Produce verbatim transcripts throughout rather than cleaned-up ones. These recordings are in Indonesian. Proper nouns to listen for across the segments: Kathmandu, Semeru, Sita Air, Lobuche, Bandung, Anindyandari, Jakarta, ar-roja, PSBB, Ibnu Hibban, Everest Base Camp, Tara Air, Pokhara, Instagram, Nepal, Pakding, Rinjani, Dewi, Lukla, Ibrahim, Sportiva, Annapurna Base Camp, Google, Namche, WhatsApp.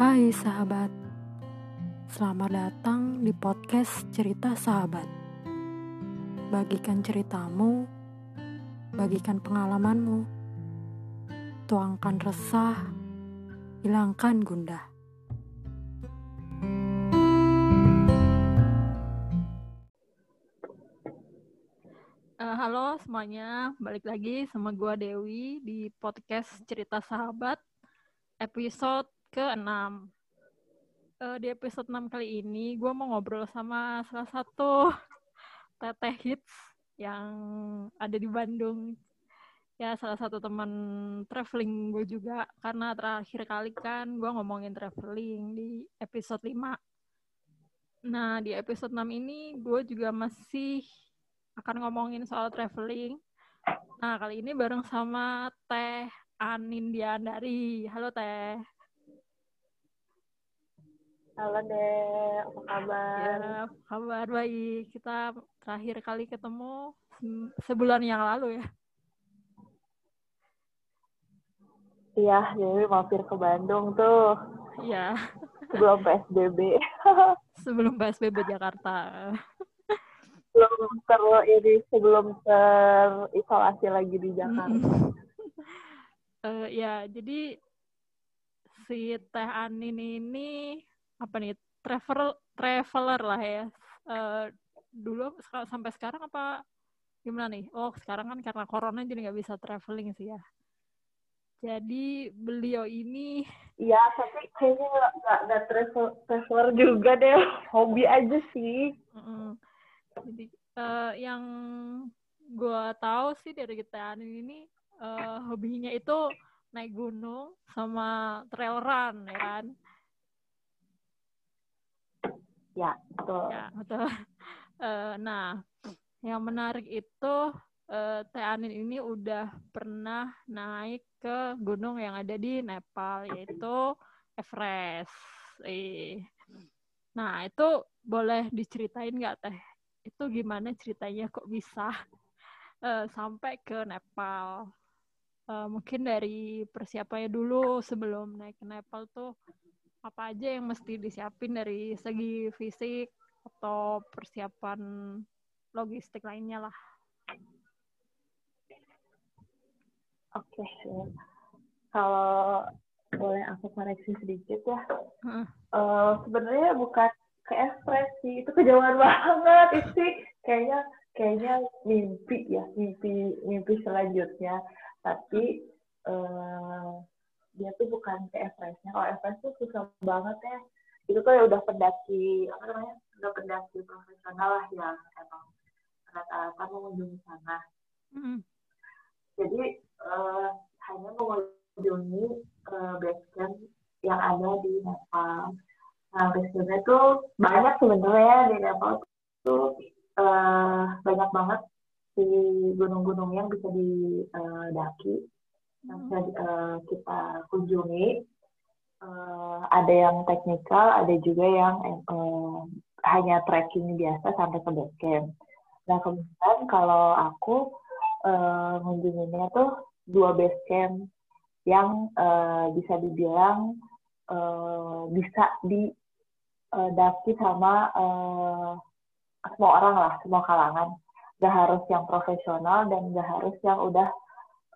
Hai sahabat, selamat datang di podcast Cerita Sahabat. Bagikan ceritamu, bagikan pengalamanmu, tuangkan resah, hilangkan gundah. Uh, halo semuanya, balik lagi sama gua Dewi di podcast Cerita Sahabat episode keenam. Uh, di episode enam kali ini gue mau ngobrol sama salah satu teteh hits yang ada di Bandung. Ya, salah satu teman traveling gue juga, karena terakhir kali kan gue ngomongin traveling di episode lima. Nah, di episode enam ini gue juga masih akan ngomongin soal traveling. Nah, kali ini bareng sama Teh Anindyandari. Halo Teh. Halo deh, apa kabar? Ya, kabar baik. Kita terakhir kali ketemu sebulan yang lalu ya. Iya, Dewi mampir ke Bandung tuh. Iya. Sebelum P S B B. Sebelum P S B B Jakarta. Sebelum ter ini sebelum terisolasi lagi di Jakarta. uh, ya, jadi si Teh Anin ini apa nih, travel traveler lah ya, uh, dulu sampai sekarang apa gimana nih? Oh, sekarang kan karena corona jadi nggak bisa traveling sih ya. Jadi beliau ini ya, tapi kayaknya nggak nggak travel traveler juga deh, hobi aja sih. Mm-hmm. Jadi uh, yang gue tahu sih dari kita ini uh, hobinya itu naik gunung sama trail run ya kan. Ya, betul. Ya, betul. Uh, nah, yang menarik itu uh, Teh Anin ini udah pernah naik ke gunung yang ada di Nepal, yaitu Everest. Eh. Nah, itu boleh diceritain nggak Teh? Itu gimana ceritanya kok bisa uh, sampai ke Nepal? Uh, mungkin dari persiapannya dulu sebelum naik ke Nepal tuh, apa aja yang mesti disiapin dari segi fisik atau persiapan logistik lainnya lah. Oke, okay. Kalau boleh aku koreksi sedikit ya, hmm. uh, sebenarnya bukan ke ekspresi, itu kejauhan banget itu sih. Kayaknya kayaknya mimpi ya, mimpi mimpi selanjutnya, tapi uh, dia tuh bukan ke Everest-nya. Kalau Everest tuh susah banget ya. Itu tuh ya udah pendaki, apa namanya? Udah pendaki profesional lah yang emang rata-rata mengunjungi sana. Mm-hmm. Jadi uh, hanya mengunjungi uh, base camp yang ada di Nepal. Nah, base camp-nya tuh banyak sebenarnya di Nepal tuh uh, banyak banget di gunung-gunung yang bisa didaki. Uh, yang uh, kita kunjungi, uh, ada yang teknikal, ada juga yang uh, hanya trekking biasa sampai ke base camp. Nah, kemudian kalau aku mengunjunginya uh, tuh dua base camp yang uh, bisa dibilang uh, bisa didaki sama uh, semua orang lah, semua kalangan. Gak harus yang profesional dan gak harus yang udah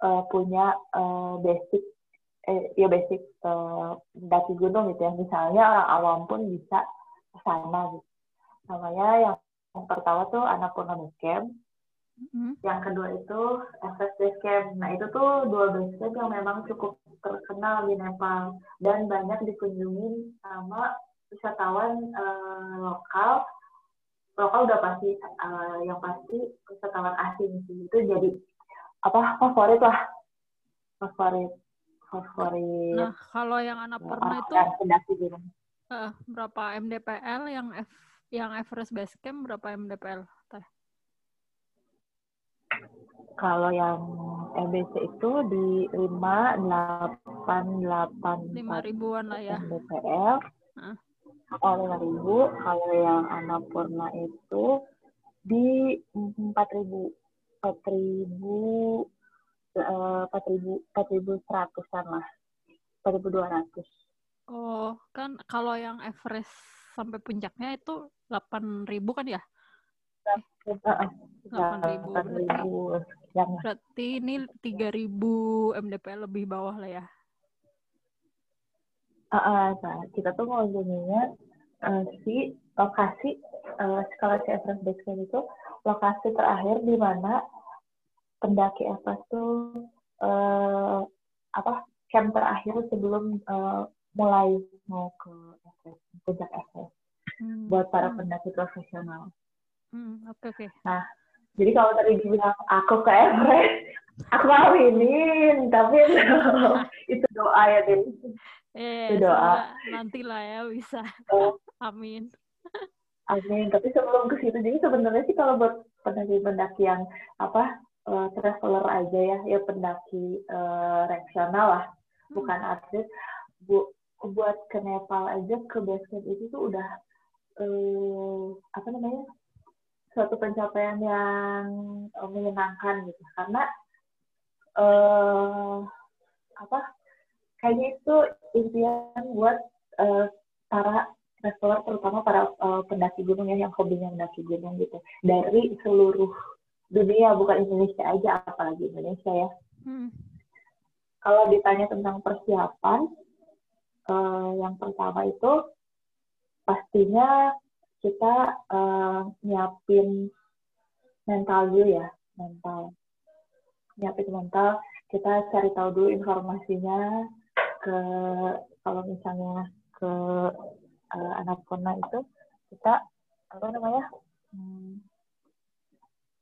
Uh, punya uh, basic eh, ya basic uh, mendaki gunung gitu ya, misalnya orang awam pun bisa kesana gitu. Namanya yang, yang pertama tuh Annapurna Base Camp, mm-hmm. yang kedua itu Everest Base Camp. Nah, itu tuh dua base camp yang memang cukup terkenal di Nepal dan banyak dikunjungi sama wisatawan uh, lokal. Lokal udah pasti, uh, yang pasti wisatawan asing sih, itu jadi apa favorit lah favorit favorit nah, kalau yang Annapurna itu uh, berapa M D P L, yang F, yang Everest Base Camp berapa M D P L Teh? Kalau yang M B C itu di lima delapan delapan lima ribuan lah ya M D P L, kalau lima ribu. Kalau yang Annapurna itu di empat ribu empat ribu empat ribu empat ribu seratusan lah, empat ribu dua ratus. Oh, kan kalau yang Everest sampai puncaknya itu delapan ribu kan ya? delapan ribu. Berarti ini tiga ribu M D P L lebih bawah lah ya? Uh, nah, kita tuh mengunjunginya uh, si lokasi uh, skala si Everest Base Camp itu lokasi terakhir di mana pendaki Everest tuh uh, apa camp terakhir sebelum uh, mulai mau ke Everest, puncak Everest hmm. buat para hmm. pendaki profesional. Hmm, oke okay, oke. Okay. Nah, jadi kalau tadi dibilang aku ke Everest, aku kawinin, tapi itu doa ya Dewi. Eh, doa nanti lah ya bisa. Oh. Amin. Amin. Tapi sebelum ke situ, jadi sebenarnya sih kalau buat pendaki-pendaki yang apa uh, traveler aja ya, ya pendaki uh, reksional lah, hmm. bukan atlet. Bu, buat ke Nepal aja ke base camp itu tuh udah uh, apa namanya suatu pencapaian yang uh, menyenangkan gitu, karena uh, apa? Kayaknya itu impian buat uh, para traveler, terutama para uh, pendaki gunung ya, yang hobinya mendaki gunung gitu. Dari seluruh dunia, bukan Indonesia aja, apalagi Indonesia ya. Hmm. Kalau ditanya tentang persiapan, uh, yang pertama itu pastinya kita uh, nyiapin mental dulu ya, mental. Nyiapin mental, kita cari tahu dulu informasinya. Ke kalau misalnya ke uh, Annapurna itu kita apa namanya hmm,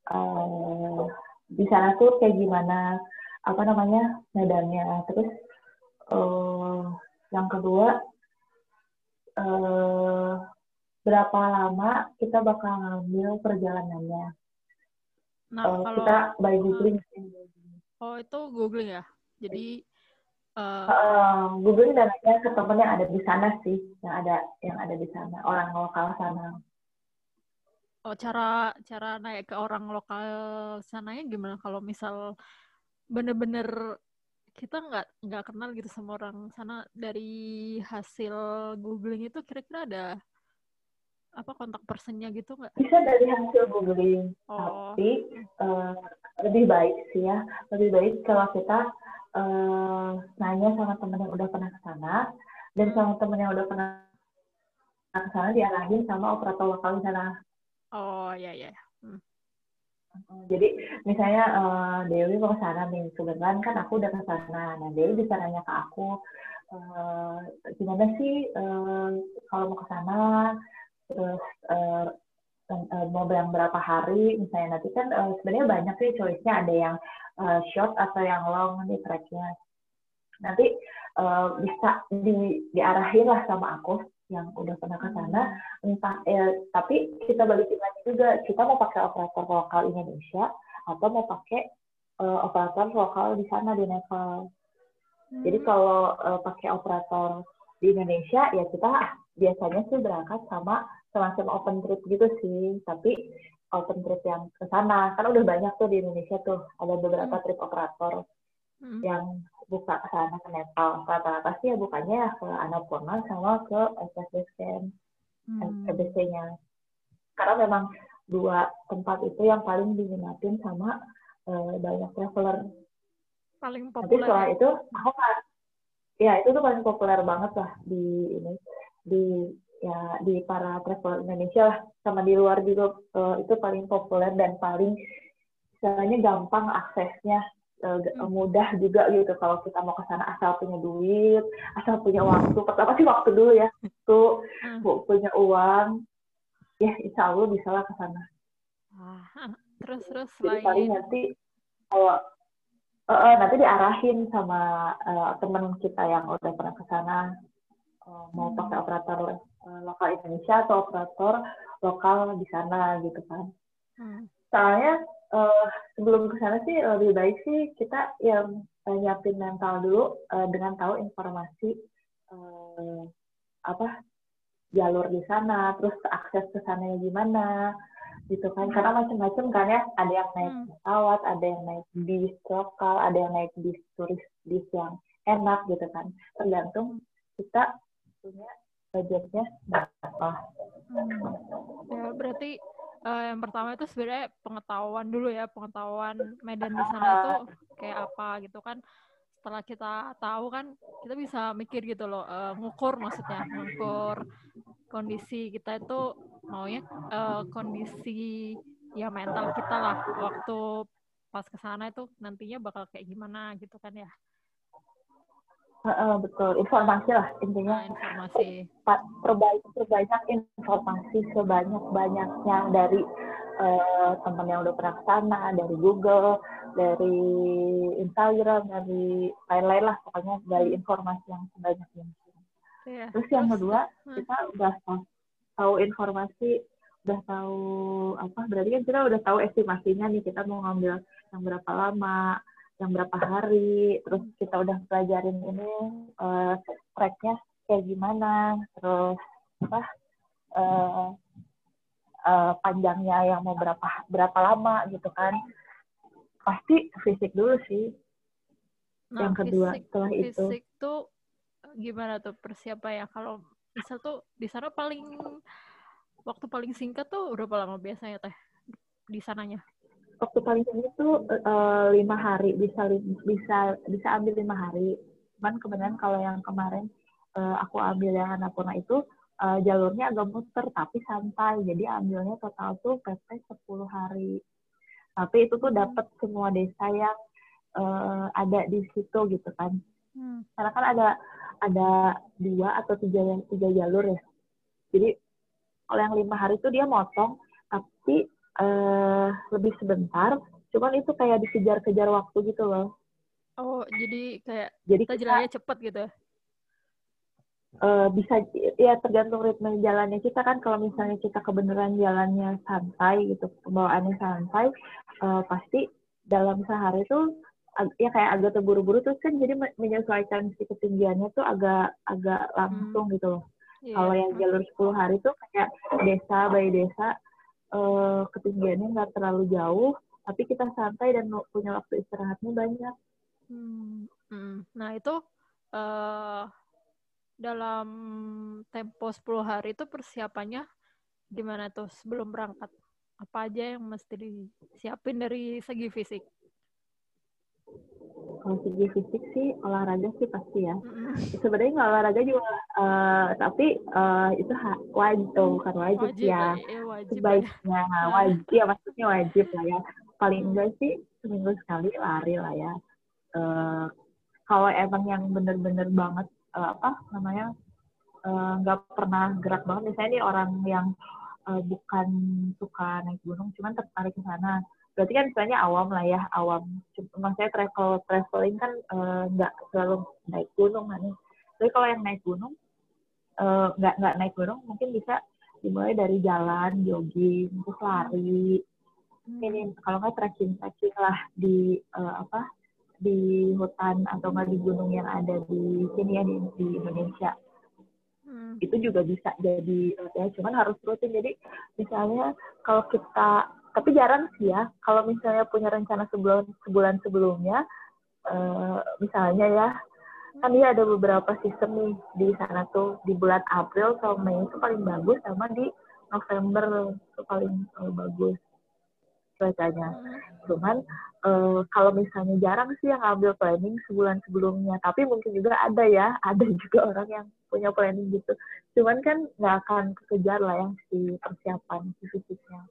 uh, di sana tuh kayak gimana apa namanya medannya, terus uh, yang kedua uh, berapa lama kita bakal ngambil perjalanannya. Nah, uh, kalau kita by googling. Oh itu googling ya, jadi Uh, uh, Google dan nanya ke temen yang ada di sana sih, yang ada yang ada di sana, orang lokal sana. Oh, cara cara naik ke orang lokal sananya gimana? Kalau misal bener-bener kita nggak nggak kenal gitu sama orang sana, dari hasil googling itu kira-kira ada apa kontak personnya gitu nggak? Bisa dari hasil googling, oh. tapi uh, lebih baik sih ya, lebih baik kalau kita Uh, nanya sama temen yang udah pernah ke sana, dan sama temen yang udah pernah ke sana diarahin sama operator lokal di sana. Oh ya yeah, ya. Yeah. Hmm. Jadi misalnya uh, Dewi mau ke sana nih, kebetulan kan aku udah ke sana. Nah Dewi bisa nanya ke aku uh, gimana sih uh, kalau mau ke sana, terus uh, mau bilang berapa hari misalnya. Nanti kan uh, sebenarnya banyak sih choice-nya, ada yang uh, short atau yang long nih track-nya. Nanti uh, bisa di, diarahin lah sama aku yang udah pernah ke sana. Entah eh, tapi kita balikin lagi juga, kita mau pakai operator lokal Indonesia atau mau pakai uh, operator lokal di sana di Nepal. Hmm. Jadi kalau uh, pakai operator di Indonesia ya kita biasanya sih berangkat sama semacam open trip gitu sih, tapi open trip yang ke sana kan udah banyak tuh di Indonesia tuh, ada beberapa hmm. trip operator hmm. yang buka ke sana ke Nepal. Rata-rata sih ya bukannya ke Annapurna sama ke Everest Base Camp, E B C-nya. Karena memang dua tempat itu yang paling diminatin sama uh, banyak traveler. Paling populer. Tapi setelah itu, aku kan, ya itu tuh paling populer banget lah di ini di ya di para traveler Indonesia lah, sama di luar juga uh, itu paling populer dan paling misalnya gampang aksesnya, uh, hmm. mudah juga gitu kalau kita mau ke sana, asal punya duit, asal punya waktu. Pertama sih waktu dulu ya, tuh hmm. punya uang ya insya Allah bisa lah ke sana. Terus terus jadi paling nanti kalau uh, uh, nanti diarahin sama uh, teman kita yang udah pernah ke sana, uh, mau pakai operator lokal Indonesia atau operator lokal di sana gitu kan. Hmm. Soalnya uh, sebelum ke sana sih lebih baik sih kita yang uh, nyiapin mental dulu uh, dengan tahu informasi uh, apa jalur di sana, terus akses ke sananya gimana gitu kan. Hmm. Karena macam-macam kan ya, ada yang naik pesawat, hmm. ada yang naik bis lokal, ada yang naik bis turis, bis yang enak gitu kan. Tergantung kita waktunya, budgetnya berapa. Hmm. Ya, berarti uh, yang pertama itu sebenarnya pengetahuan dulu ya, pengetahuan medan di sana itu kayak apa gitu kan. Setelah kita tahu kan, kita bisa mikir gitu loh, uh, ngukur maksudnya, ngukur kondisi kita itu maunya uh, kondisi ya mental kita lah waktu pas kesana itu nantinya bakal kayak gimana gitu kan ya. Uh, betul, informasi lah intinya. Nah, informasi. Perbaik, perbanyak informasi sebanyak-banyaknya dari uh, teman yang udah pernah kesana, dari Google, dari Instagram, dari lain-lain lah, pokoknya dari informasi yang sebanyak mungkin. Yeah. Terus yang kedua, kita udah tahu informasi, udah tahu apa, berarti kan kita udah tahu estimasinya nih, kita mau ngambil yang berapa lama, yang berapa hari, terus kita udah pelajarin ini uh, tracknya kayak gimana, terus apa uh, uh, panjangnya yang mau berapa berapa lama gitu kan. Pasti fisik dulu sih. Nah, yang kedua fisik, setelah fisik itu fisik tuh gimana tuh persiapannya? Kalau misal tuh di sana paling waktu paling singkat tuh berapa lama biasanya teh di sananya? Waktu paling singkat tuh lima uh, hari, bisa bisa bisa ambil lima hari. Cuman kebetulan kalau yang kemarin uh, aku ambil yang Annapurna itu uh, jalurnya agak muter tapi santai, jadi ambilnya total tuh P P sepuluh hari. Tapi itu tuh dapat semua desa yang uh, ada di situ gitu kan. Hmm. Karena kan ada ada dua atau tiga tiga jalur ya. Jadi kalau yang lima hari itu dia motong tapi Uh, lebih sebentar, cuman itu kayak dikejar-kejar waktu gitu loh. Oh, jadi kayak jadi kita jalannya cepat gitu? Uh, bisa, ya tergantung ritme jalannya kita kan. Kalau misalnya kita kebenaran jalannya santai gitu, pembawaannya santai, uh, pasti dalam sehari tuh ya kayak agak terburu-buru terus kan, jadi menyesuaikan si ketinggiannya tuh agak agak langsung hmm. gitu loh. Yeah. Kalau yang jalur sepuluh hari tuh kayak desa by desa, Uh, ketinggiannya nggak terlalu jauh, tapi kita santai dan punya waktu istirahatnya banyak. Hmm, hmm. Nah itu uh, dalam tempo sepuluh hari itu persiapannya gimana tuh sebelum berangkat? Apa aja yang mesti disiapin dari segi fisik? Kalau segi fisik sih olahraga sih pasti ya. Mm-hmm. Sebenarnya nggak olahraga juga, uh, tapi uh, itu ha- wajib, oh, bukan wajib, wajib ya. ya. Wajib sebaiknya ya. wajib ya maksudnya wajib lah ya, paling enggak sih seminggu sekali lari lah ya. Uh, kalau emang yang bener-bener banget uh, apa namanya nggak uh, pernah gerak banget, misalnya nih orang yang uh, bukan suka naik gunung cuman tertarik ke sana, berarti kan misalnya awam lah ya, awam maksudnya travel traveling kan nggak uh, selalu naik gunung kan nih. Tapi kalau yang naik gunung nggak uh, nggak naik gunung mungkin bisa dimulai dari jalan, jogging, terus lari, ini kalau nggak trekking trekking lah di uh, apa di hutan atau nggak di gunung yang ada di sini ya di, di Indonesia. Hmm. Itu juga bisa jadi ya, cuman harus rutin. Jadi misalnya kalau kita, tapi jarang sih ya, kalau misalnya punya rencana sebulan sebulan sebelumnya, uh, misalnya ya. Kan dia ada beberapa sistem nih di sana tuh, di bulan April sama Mei itu paling bagus, sama di November itu paling uh, bagus cuacanya. Cuman uh, kalau misalnya jarang sih yang ambil planning sebulan sebelumnya, tapi mungkin juga ada ya, ada juga orang yang punya planning gitu. Cuman kan nggak akan kekejar lah yang si persiapan si fisiknya.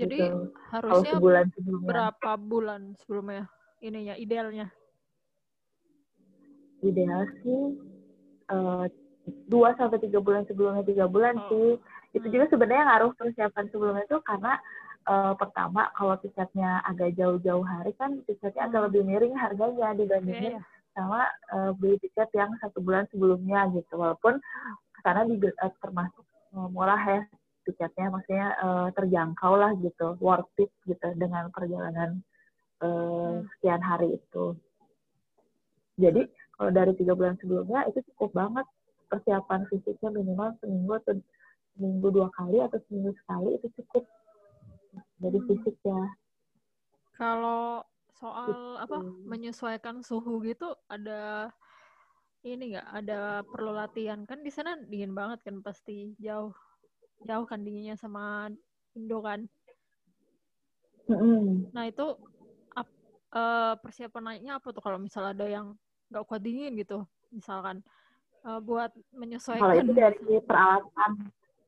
Jadi gitu. Harusnya sebulan sebelumnya. Berapa bulan sebelumnya ininya idealnya? Ideal sih dua sampai tiga bulan sebelumnya, tiga bulan sih. Itu juga sebenarnya ngaruh persiapan sebelumnya tuh, karena uh, pertama kalau tiketnya agak jauh-jauh hari kan tiketnya agak lebih miring harganya dibandingin yeah, yeah. sama uh, beli tiket yang satu bulan sebelumnya gitu, walaupun karena di, uh, termasuk uh, murah ya tiketnya, maksudnya uh, terjangkau lah gitu, worth it gitu dengan perjalanan uh, sekian hari itu. Jadi kalau dari tiga bulan sebelumnya itu cukup banget persiapan fisiknya, minimal seminggu atau seminggu dua kali atau seminggu sekali itu cukup dari fisik ya. Kalau soal apa menyesuaikan suhu gitu, ada ini nggak ada perlu latihan kan di sana dingin banget kan pasti jauh jauh kan dinginnya sama Indo kan. Mm-hmm. Nah itu ap, uh, persiapan naiknya apa tuh kalau misal ada yang nggak kuat dingin gitu misalkan uh, buat menyesuaikan. Kalau itu dari peralatan.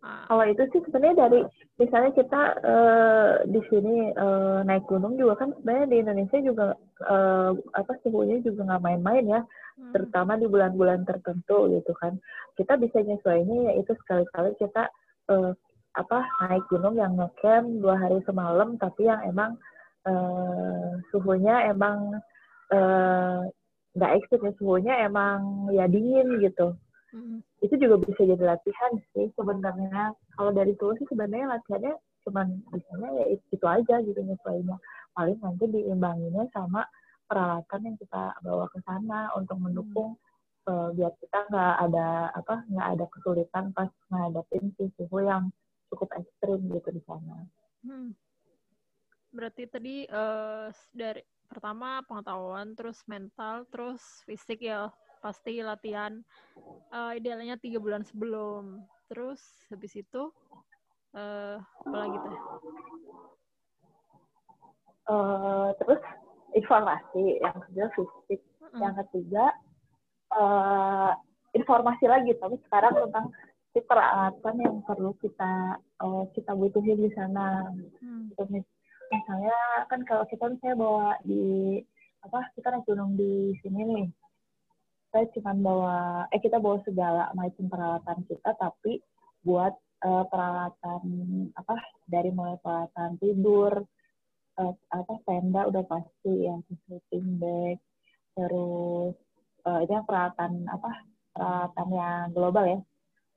Ah. Kalau itu sih sebenarnya dari misalnya kita uh, di sini uh, naik gunung juga kan sebenarnya di Indonesia juga uh, apa suhunya juga nggak main-main ya. Hmm. Terutama di bulan-bulan tertentu gitu kan kita bisa nyesuainya yaitu sekali-kali kita uh, apa naik gunung yang ngecamp dua hari semalam tapi yang emang uh, suhunya emang nggak uh, ekstrim ya, suhunya emang ya dingin gitu. Hmm. Itu juga bisa jadi latihan sih sebenarnya kalau dari itu sih sebenarnya latihannya cuman biasanya ya itu aja gitu nyesuainya paling nanti diimbanginnya sama peralatan yang kita bawa ke sana untuk mendukung hmm. uh, biar kita nggak ada apa nggak ada kesulitan pas menghadapin suhu yang cukup ekstrim gitu di sana. Hmm. Berarti tadi uh, dari pertama pengetahuan, terus mental, terus fisik ya pasti latihan uh, idealnya tiga bulan sebelum. Terus habis itu uh, apa lagi teh? Uh, terus informasi yang kedua fisik, mm-hmm. yang ketiga uh, informasi lagi tapi sekarang tentang si peralatan yang perlu kita uh, kita butuhin di sana. Mm. Misalnya kan kalau kita misalnya bawa di apa kita naik gunung di sini nih kita cuma bawa eh kita bawa segala macam peralatan kita tapi buat uh, peralatan apa dari mulai peralatan tidur Uh, apa tenda udah pasti yang sleeping bag terus uh, itu yang peralatan apa peralatan yang global ya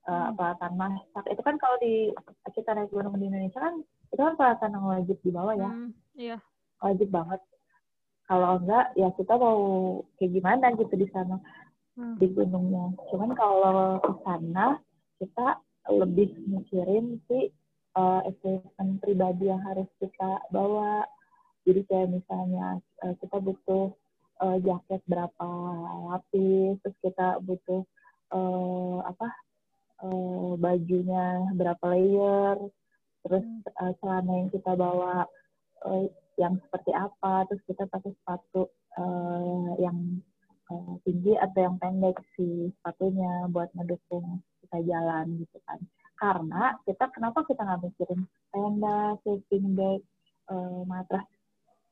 uh, peralatan masak itu kan kalau di kita naik gunung di Indonesia kan itu kan peralatan yang wajib dibawa ya. Mm, yeah. Wajib banget kalau enggak ya kita mau kayak gimana gitu di sana mm. di gunungnya cuman kalau ke sana kita lebih mikirin si Uh, equipment pribadi yang harus kita bawa. Jadi kayak misalnya uh, kita butuh uh, jaket berapa lapis, terus kita butuh uh, apa uh, bajunya berapa layer, terus uh, celana yang kita bawa uh, yang seperti apa, terus kita pakai sepatu uh, yang uh, tinggi atau yang pendek sih sepatunya buat mendukung kita jalan gitu kan. Karena kita kenapa kita nggak mikirin tenda, sleeping bag, eh, matras,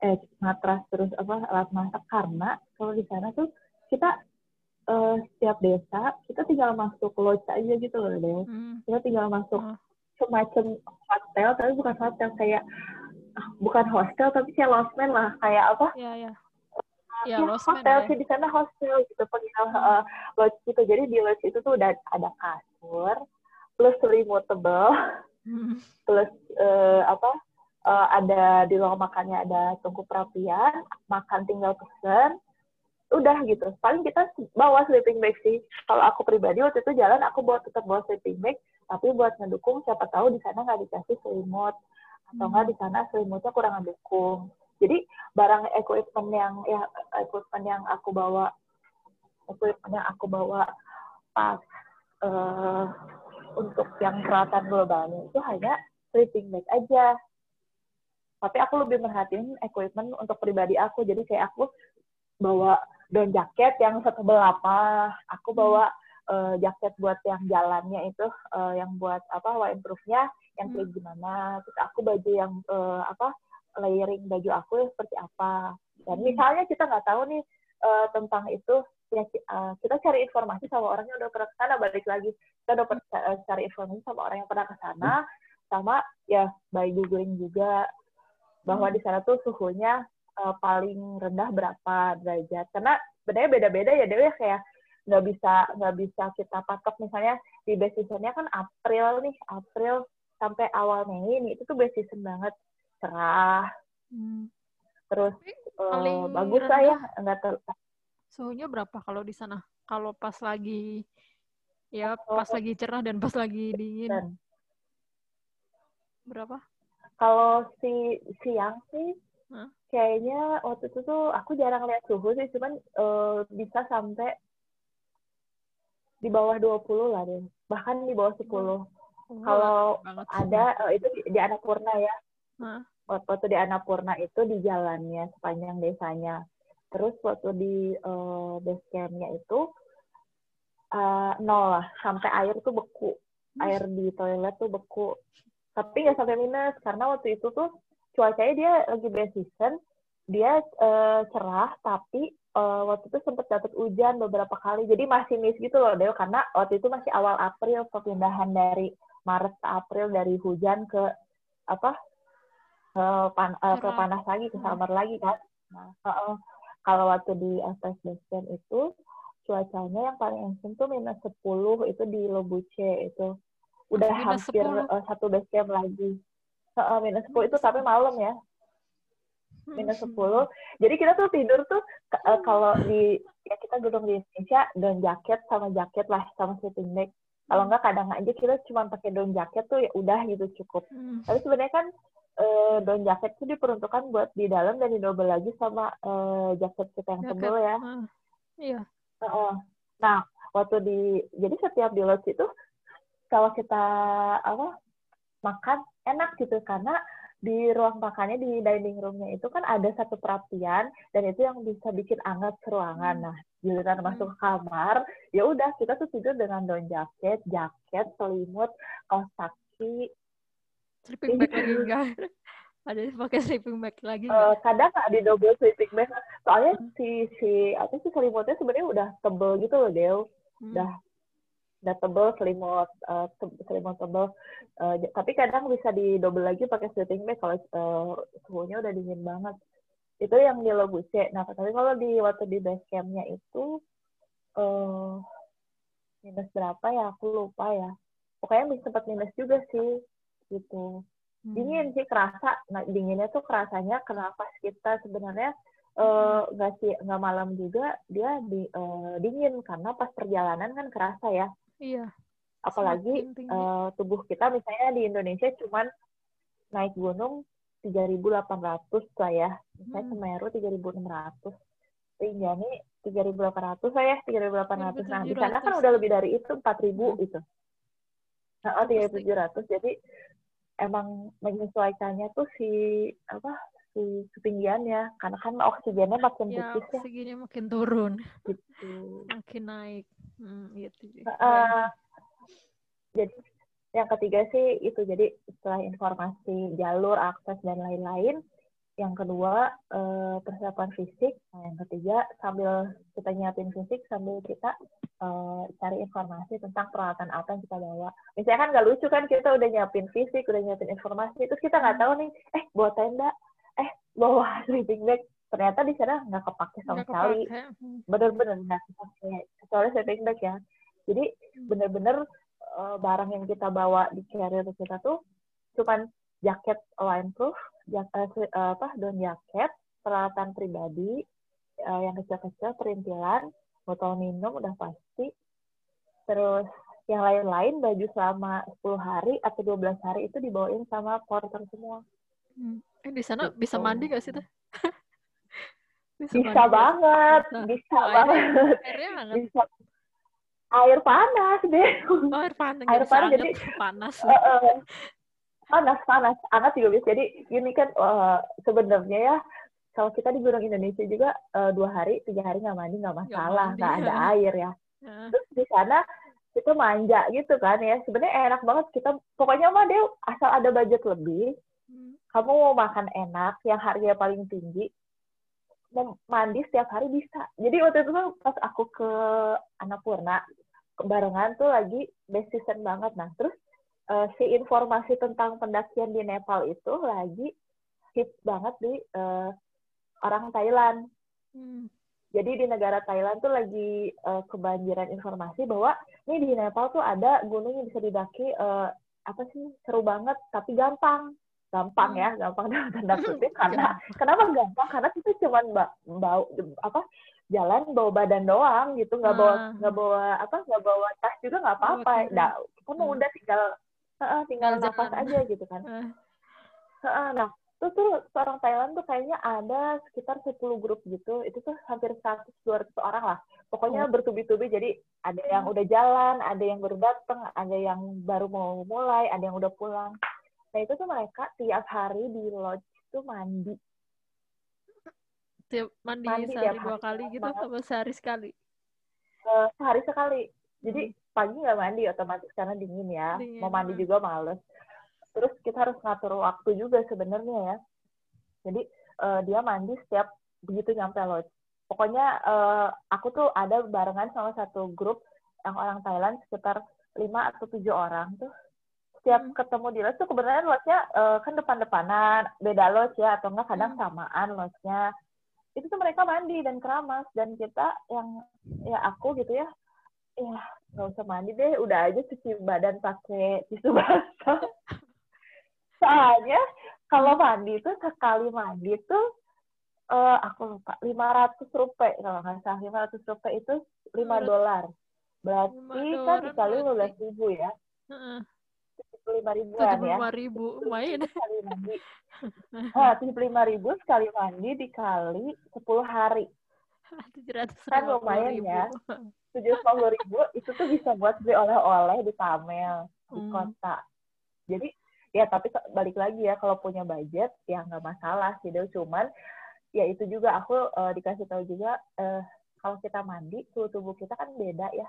eh matras terus apa alat masak karena kalau di sana tuh kita eh, setiap desa kita tinggal masuk lodge aja gitu loh deh, hmm. kita tinggal masuk hmm. semacam hotel tapi bukan hotel kayak bukan hostel tapi kayak lodgeman lah kayak apa? Ya, ya. Ya, ya hotel sih ya. Di sana hostel gitu pengen uh, lodge gitu jadi di lodge itu tuh udah ada kasur plus remoteable, hmm. plus uh, apa uh, ada di ruang makannya ada tungku perapian, makan tinggal pesen, udah gitu. Paling kita bawa sleeping bag sih. Kalau aku pribadi waktu itu jalan aku bawa tetap bawa sleeping bag, tapi buat mendukung siapa tahu di sana nggak dikasih selimut atau nggak hmm. di sana selimutnya kurang mendukung. Jadi barang equipment yang ya equipment yang aku bawa, equipment yang aku bawa pas. Uh, Untuk yang peralatan globalnya itu hanya sleeping bag aja. Tapi aku lebih merhatiin equipment untuk pribadi aku. Jadi kayak aku bawa down jacket yang setebel apa. Aku bawa uh, jaket buat yang jalannya itu, uh, yang buat apa waterproofnya, yang kayak gimana. Terus aku baju yang uh, apa layering baju aku yang seperti apa. Dan misalnya kita nggak tahu nih uh, tentang itu. Ya, kita cari informasi sama orang yang udah pernah kesana balik lagi kita udah pernah cari informasi sama orang yang pernah kesana sama ya by googling juga bahwa di sana tuh suhunya uh, paling rendah berapa derajat karena sebenarnya beda-beda ya Dewi kayak nggak bisa nggak bisa kita patok misalnya di base seasonnya kan April nih April sampai awal Mei ini itu tuh base season banget cerah hmm. terus uh, bagus lah ya nggak ter suhunya berapa kalau di sana? Kalau pas lagi ya pas lagi cerah dan pas lagi dingin. Berapa? Kalau si siang sih huh? kayaknya waktu itu tuh aku jarang lihat suhu sih cuman uh, bisa sampai di bawah dua puluh lah deh, bahkan di bawah sepuluh. Oh, kalau ada uh, itu di, di Annapurna ya. Huh? Waktu di Annapurna itu di jalannya sepanjang desanya. Terus waktu di uh, base camp-nya itu uh, nol lah, sampai air tuh beku, air di toilet tuh beku. Tapi nggak sampai minus karena waktu itu tuh cuacanya dia lagi best season, dia uh, cerah, tapi uh, waktu itu sempat dapat hujan beberapa kali. Jadi masih miss gitu loh, Dew, karena waktu itu masih awal April, perpindahan dari Maret ke April, dari hujan ke apa? Uh, pan, uh, ke panas lagi, ke summer lagi kan. Nah, uh, uh, kalau waktu di Everest Base Camp itu cuacanya yang paling ekstrim tuh minus sepuluh, itu di Lobuche itu. Udah minus hampir uh, satu base camp lagi. Uh, uh, minus sepuluh itu sampai malam ya. Minus sepuluh. Jadi kita tuh tidur tuh uh, kalau di ya kita gedung di Indonesia, daun jaket sama jaket lah, sama sleeping bag. Kalau enggak kadang aja kita cuma pakai daun jaket tuh ya udah gitu cukup. Tapi sebenarnya kan Uh, daun jaket itu diperuntukkan buat di dalam dan di double lagi sama uh, jaket kita yang tebal ya. Uh, iya. Uh, nah, waktu di jadi setiap di lodge itu kalau kita apa makan enak gitu karena di ruang makannya di dining roomnya itu kan ada satu perapian dan itu yang bisa bikin anget ruangan. Nah, giliran hmm. masuk kamar, ya udah kita tuh tidur dengan daun jaket, jaket, selimut, kaos kaki. Sleeping bag lagi enggak? Ada pakai sleeping bag lagi enggak? Uh, kadang nggak di double sleeping bag. Soalnya hmm. si si apa sih selimutnya sebenarnya udah tebel gitu loh, Dew. Hmm. Udah udah tebel selimut uh, selimut tebel. Uh, tapi kadang bisa di double lagi pakai sleeping bag kalau uh, suhunya udah dingin banget. Itu yang di Lobuche. Nah, tapi kalau di waktu di base camp-nya itu uh, minus berapa ya? Aku lupa ya. Pokoknya sempat minus juga sih. Gitu. Hmm. Dingin sih kerasa. Nah, dinginnya tuh kerasanya kenapa kita sebenarnya nggak uh, sih nggak malam juga dia di, uh, dingin karena pas perjalanan kan kerasa ya. Iya. Apalagi uh, tubuh kita misalnya di Indonesia cuman naik gunung tiga ribu delapan ratus lah ya. Misalnya hmm. Semeru tiga ribu enam ratus. Rinjani tiga ribu delapan ratus lah ya, tiga ribu delapan ratus. Nah, di sana kan udah lebih dari itu, empat ribu hmm. itu. Nah, tiga ribu tujuh ratus. Jadi emang menyesuaikannya tuh si apa si ketinggiannya karena kan oksigennya makin ya, tipis ya. Oksigennya makin turun, gitu. Makin naik. Hmm, gitu. Nah, uh, jadi yang ketiga sih itu jadi setelah informasi jalur, akses dan lain-lain. Yang kedua uh, persiapan fisik. Nah, yang ketiga sambil kita nyiapin fisik sambil kita Uh, cari informasi tentang peralatan apa yang kita bawa. Misalnya kan nggak lucu kan kita udah nyiapin fisik, udah nyiapin informasi, terus kita nggak tahu nih, eh bawa tenda, eh bawa sleeping bag, ternyata di sana nggak kepake sama sekali, bener-bener nggak kepake, kecuali sleeping bag ya. Jadi bener-bener uh, barang yang kita bawa di carrier kita tuh cuman jaket waterproof, jaket uh, apa, don jaket, peralatan pribadi uh, yang kecil-kecil, perintilan, botol minum udah pasti. Terus yang lain-lain baju selama sepuluh hari atau dua belas hari itu dibawain sama porter semua. Hmm. Eh di sana gitu. Bisa mandi gak sih tuh? bisa bisa banget, bisa, bisa oh, banget. Airnya banget. Bisa. Air panas deh. Oh, air panas. Air panas jadi panas. Uh, uh, panas panas. Anget juga bisa. Jadi gini kan uh, sebenarnya ya. Kalau kita di Gunung Indonesia juga uh, dua hari, tiga hari nggak mandi nggak masalah, nggak ya, ada air ya. ya. Terus di sana itu manja gitu kan ya. Sebenarnya enak banget kita. Pokoknya mah deh asal ada budget lebih, hmm. kamu mau makan enak, yang harganya paling tinggi, mau mandi setiap hari bisa. Jadi waktu itu pas aku ke Annapurna, barengan tuh lagi best season banget. Nah terus uh, si informasi tentang pendakian di Nepal itu lagi hits banget di uh, orang Thailand. Hmm. Jadi di negara Thailand tuh lagi uh, kebanjiran informasi bahwa nih di Nepal tuh ada gunung yang bisa didaki uh, apa sih seru banget tapi gampang. Gampang hmm. ya, gampang dalam tanda kutip karena kenapa gampang? Karena kita cuma bawa apa jalan bawa badan doang gitu, nggak bawa nggak hmm. bawa apa nggak bawa tas juga nggak apa-apa. Nah, kamu hmm. udah tinggal uh, tinggal nafas aja gitu kan. Hmm. Uh, nah, terus tuh orang Thailand tuh kayaknya ada sekitar sepuluh grup gitu, itu tuh hampir seratus dua ratus orang lah. Pokoknya bertubi-tubi, jadi ada yang udah jalan, ada yang baru datang, ada yang baru mau mulai, ada yang udah pulang. Nah itu tuh mereka tiap hari di lodge tuh mandi. Tiap mandi, mandi sehari dua kali gitu atau sehari sekali? Uh, sehari sekali. Jadi pagi nggak mandi otomatis karena dingin ya. Dingin, mau mandi juga males. Terus kita harus ngatur waktu juga sebenarnya ya. Jadi uh, dia mandi setiap begitu nyampe lodge. Pokoknya uh, aku tuh ada barengan sama satu grup yang orang Thailand sekitar lima atau tujuh orang tuh. Setiap hmm. ketemu di lodge tuh kebenaran lodge-nya uh, kan depan-depanan, beda lodge ya atau enggak kadang hmm. samaan lodge-nya. Itu tuh mereka mandi dan keramas dan kita yang ya aku gitu ya, ya nggak usah mandi deh, udah aja cuci badan pakai tisu basah. Soalnya kalau mandi tuh sekali mandi tuh Uh, aku lupa, lima ratus rupiah kalau nggak salah, lima ratus rupiah itu lima dolar. Berarti lima dolar, kan dikali lima belas ribu ya. Heeh. tujuh puluh lima ribuan ya. tujuh puluh lima ribu, lumayan. Nah, tujuh puluh lima ribu sekali mandi dikali sepuluh hari. tujuh ratus ribu. Kan lumayan ya. tujuh ratus lima puluh ribu itu tuh bisa buat beli oleh-oleh di Tamel, hmm. di kota. Jadi, ya tapi balik lagi ya, kalau punya budget ya nggak masalah sih. Cuman ya itu juga aku uh, dikasih tahu juga uh, kalau kita mandi suhu tubuh kita kan beda ya,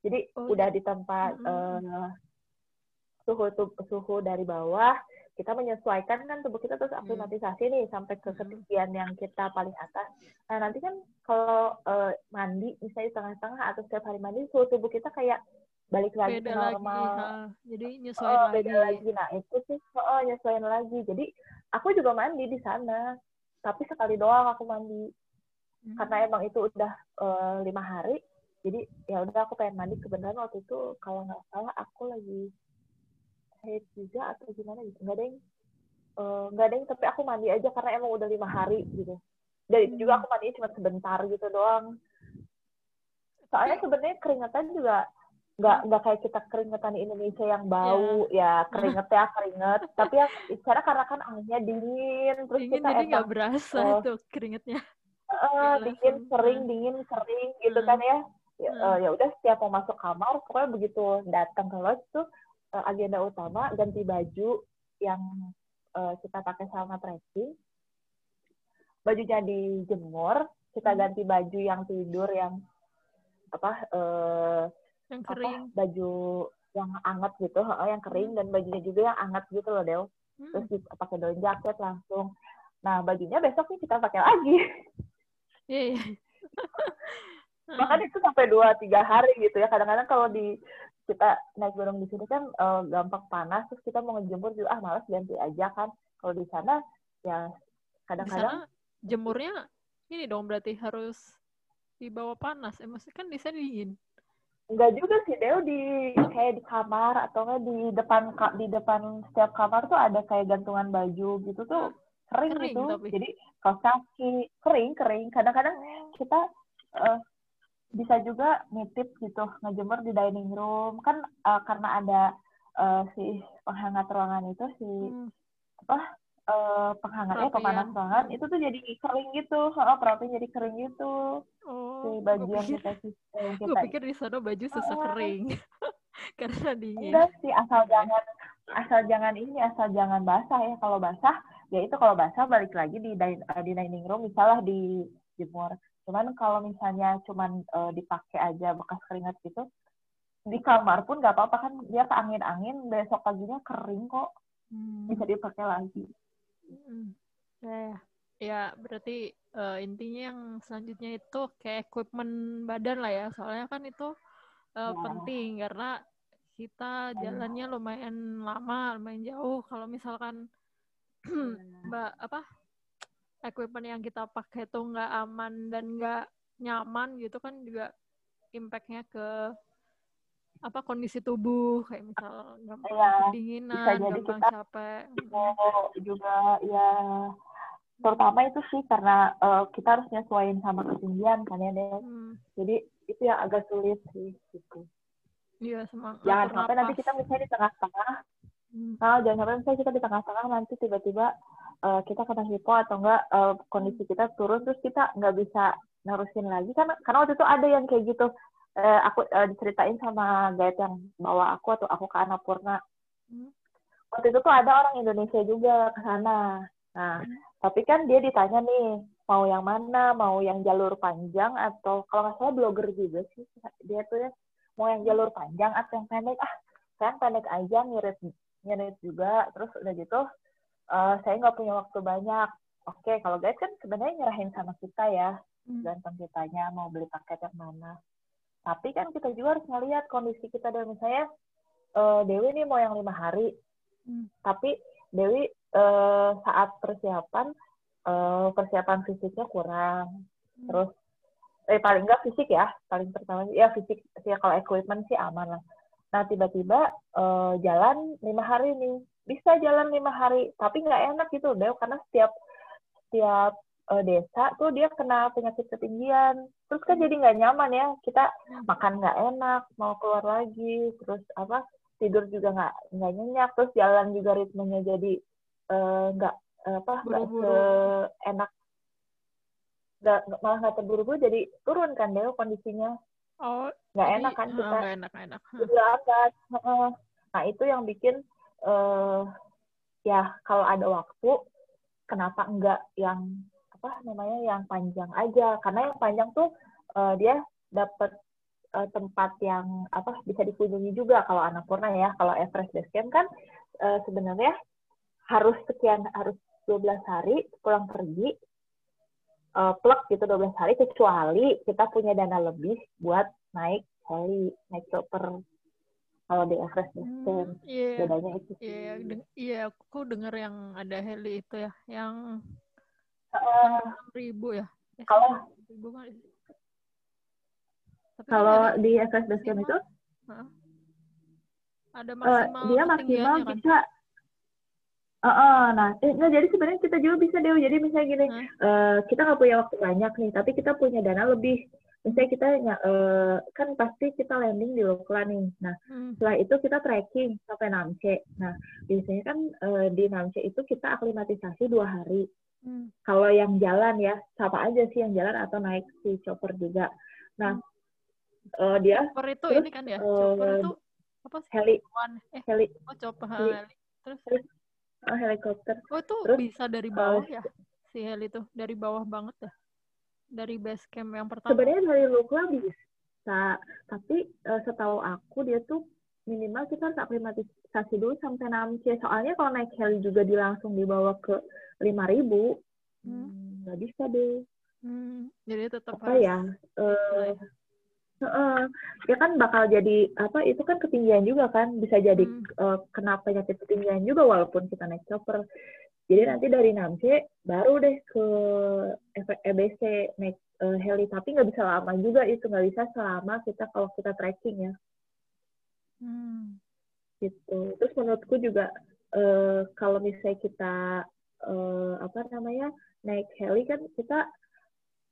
jadi oh, udah di tempat uh, suhu tubuh, suhu dari bawah kita menyesuaikan kan tubuh kita, terus aklimatisasi nih sampai ke ketinggian yang kita paling atas. Nah nanti kan kalau uh, mandi misalnya di tengah-tengah atau setiap hari mandi suhu tubuh kita kayak balik lagi beda normal lagi, nah. Jadi nyesuaiin oh, beda lagi. lagi nah itu sih oh nyesuaiin lagi. Jadi aku juga mandi di sana tapi sekali doang aku mandi hmm. karena emang itu udah uh, lima hari, jadi ya udah aku pengen mandi. Kebenaran waktu itu kalau nggak salah aku lagi haid juga atau gimana gitu, nggak ada yang uh, nggak ada yang tapi aku mandi aja karena emang udah lima hari gitu. Dan hmm. juga aku mandi cuma sebentar gitu doang, soalnya sebenarnya keringetan juga nggak nggak kayak kita keringetan di Indonesia yang bau yeah. ya keringetnya keringet tapi ya secara karena kan anginnya dingin terus dingin, kita jadi nggak berasa uh, tuh keringetnya uh, dingin kering dingin kering gitu hmm. kan ya ya, hmm. uh, ya udah setiap mau masuk kamar pokoknya begitu datang ke lodge tuh uh, agenda utama ganti baju yang uh, kita pakai selama trekking, bajunya dijemur, kita ganti baju yang tidur yang apa uh, yang kering. Apa, baju yang anget gitu, oh, yang kering dan bajunya juga yang anget gitu loh, Del. Hmm. Terus pakai down jacket langsung. Nah, bajunya besok nih kita pakai lagi. Iya. Yeah. Bahkan itu sampai dua tiga hari gitu ya. Kadang-kadang kalau di kita naik gunung di sini kan uh, gampang panas, terus kita mau ngejemur juga ah malas ganti aja kan. Kalau di sana ya kadang-kadang disana, jemurnya ini dong berarti harus dibawa panas. Eh, maksudnya kan di sana dingin. Enggak juga sih, Deo, di kayak di kamar atau nggak di depan di depan setiap kamar tuh ada kayak gantungan baju gitu tuh kering, kering gitu. Tapi. Jadi kalau kaki kering kering kadang-kadang kita uh, bisa juga nitip gitu ngejemur di dining room kan uh, karena ada uh, si penghangat ruangan itu si hmm. apa uh, penghangatnya oh, pemanas iya. ruangan itu tuh jadi kering gitu, oh, perutnya jadi kering gitu. Oh, baju yang pikir, kita eh, kita pikir di sana baju susah oh, kering karena dingin. Enggak sih, asal jangan asal jangan ini asal jangan basah ya. Kalau basah ya itu kalau basah balik lagi di di dining room misalnya di jemur. Cuman kalau misalnya cuman uh, dipakai aja bekas keringat gitu di kamar pun nggak apa-apa kan, biar ke angin-angin besok paginya kering kok, hmm. bisa dipakai lagi. Hmm. Nah, ya berarti uh, intinya yang selanjutnya itu kayak equipment badan lah ya, soalnya kan itu uh, ya. penting karena kita jalannya lumayan lama, lumayan jauh. Kalau misalkan mbak apa equipment yang kita pakai tuh nggak aman dan nggak nyaman gitu kan juga impact-nya ke apa kondisi tubuh, kayak misal gampang ya, kedinginan, gampang kita capek juga ya, terutama itu sih karena uh, kita harus nyesuaiin sama ketinggian kan ya deh, hmm. jadi itu yang agak sulit sih gitu. Iya, semangat. Jangan sampai nanti kita misalnya di tengah-tengah, hmm. nah, jangan sampai misalnya kita di tengah-tengah nanti tiba-tiba uh, kita kena hipo atau enggak uh, kondisi kita turun terus kita nggak bisa nerusin lagi kan, karena waktu itu ada yang kayak gitu, eh, aku eh, diceritain sama guide yang bawa aku atau aku ke Annapurna. Hmm. Waktu itu tuh ada orang Indonesia juga ke sana. Nah, hmm. tapi kan dia ditanya nih, mau yang mana, mau yang jalur panjang atau kalau nggak salah blogger juga sih dia tuh ya, mau yang jalur panjang atau yang pendek. Ah, saya yang pendek aja, ngirit ngirit juga. Terus udah gitu, uh, saya nggak punya waktu banyak. Oke, kalau guys kan sebenarnya nyerahin sama kita ya, gantung kitanya mau beli paket yang mana. Tapi kan kita juga harus ngelihat kondisi kita. Dan misalnya uh, Dewi nih mau yang lima hari, hmm. tapi Dewi uh, saat persiapan Uh, persiapan fisiknya kurang, hmm. terus eh, paling nggak fisik ya, paling pertama ya fisik sih, kalau equipment sih aman lah. Nah tiba-tiba uh, jalan lima hari nih, bisa jalan lima hari, tapi nggak enak gitu deh, karena setiap setiap uh, desa tuh dia kena penyakit ketinggian, terus kan jadi nggak nyaman ya, kita makan nggak enak, mau keluar lagi, terus apa tidur juga nggak nggak nyenyak, terus jalan juga ritmenya jadi nggak uh, apa nggak enak, nggak malah nggak terburu-buru, jadi turun kan deh kondisinya, nggak oh, enak kan kita nggak enak enak berangkat. Nah itu yang bikin uh, ya kalau ada waktu kenapa enggak yang apa namanya yang panjang aja, karena yang panjang tuh uh, dia dapat uh, tempat yang apa bisa dikunjungi juga. Kalau Annapurna ya, kalau Everest Base Camp kan uh, sebenarnya harus sekian, harus dua belas hari pulang pergi, uh, plek gitu dua belas hari, kecuali kita punya dana lebih buat naik heli, naik chopper kalau di Everest Base Camp. Hmm, yeah. Bedanya itu. Iya, yeah, de- yeah, aku dengar yang ada heli itu ya, yang enam ribu uh, ya. Eh, kalau kalau di Everest Base Camp itu huh? ada maksimal uh, dia maksimal kan? Bisa Uh, uh, nah, eh, nah, jadi sebenarnya kita juga bisa deh. Jadi misalnya gini, hmm. uh, kita nggak punya waktu banyak nih, tapi kita punya dana lebih. Misalnya kita uh, kan pasti kita landing di Lukla nih. Nah, hmm. setelah itu kita trekking sampai Namche. Nah, biasanya kan uh, di Namche itu kita aklimatisasi dua hari. Hmm. Kalau yang jalan ya, sama aja sih yang jalan atau naik si chopper juga. Nah, hmm. uh, dia chopper itu terus, ini kan ya? Chopper uh, itu apa sih? Heli. Eh, heli. Oh, chopper heli. heli. Terus. Heli. Oh, helikopter. Oh, itu terus, bisa dari bawah uh, ya? Si heli itu dari bawah banget ya? Dari base camp yang pertama? Sebenarnya dari Lukla bisa. Tapi uh, setahu aku dia tuh minimal kita harus aklimatisasi dulu sampai enam C. Soalnya kalau naik heli juga di langsung dibawa ke lima ribu. Hmm. Nggak bisa deh. Hmm. Jadi tetap apa harus... ya? Uh, Uh, ya kan bakal jadi apa itu kan ketinggian juga kan, bisa jadi hmm. uh, kenapa penyakit ketinggian juga walaupun kita naik chopper. Jadi nanti dari Namche baru deh ke E B C naik uh, heli, tapi nggak bisa lama juga itu, nggak bisa selama kita kalau kita trekking ya. Hmm. Gitu. Terus menurutku juga uh, kalau misalnya kita uh, apa namanya naik heli kan kita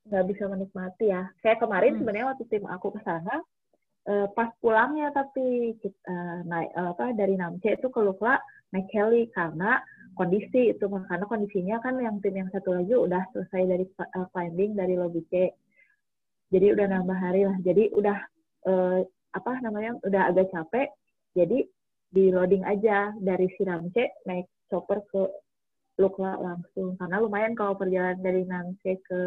nggak bisa menikmati ya. Saya kemarin hmm. sebenarnya waktu tim aku ke sana uh, pas pulangnya tapi kita naik uh, apa dari Namche itu ke Lukla naik heli karena kondisi itu, karena kondisinya kan yang tim yang satu lagi udah selesai dari uh, climbing dari Lobuche, jadi udah nambah hari lah, jadi udah uh, apa namanya udah agak capek, jadi di loading aja dari si Namche naik chopper ke Lukla langsung, karena lumayan kalau perjalanan dari Namche ke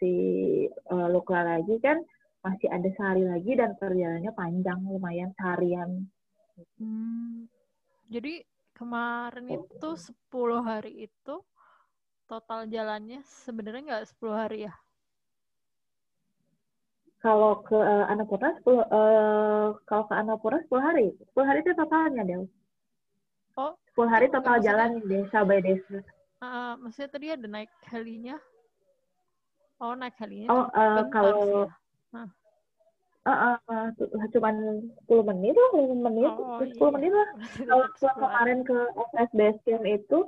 si uh, Lukla lagi kan masih ada sehari lagi dan perjalanannya panjang, lumayan seharian. Hmm. Jadi kemarin itu sepuluh hari itu total jalannya sebenarnya nggak sepuluh hari ya? Kalau ke uh, Annapurna sepuluh uh, kalau ke Annapurna sepuluh hari, sepuluh hari itu totalnya Del. Oh, sepuluh hari total jalan desa by desa. Uh, maksudnya tadi ada naik helinya. Oh, naik helinya. Oh, uh, kalau ya? uh, uh, uh, cuma sepuluh menit lah, lima menit, oh, sepuluh iya. menit lah. Kalau kemarin ke Everest Base Camp itu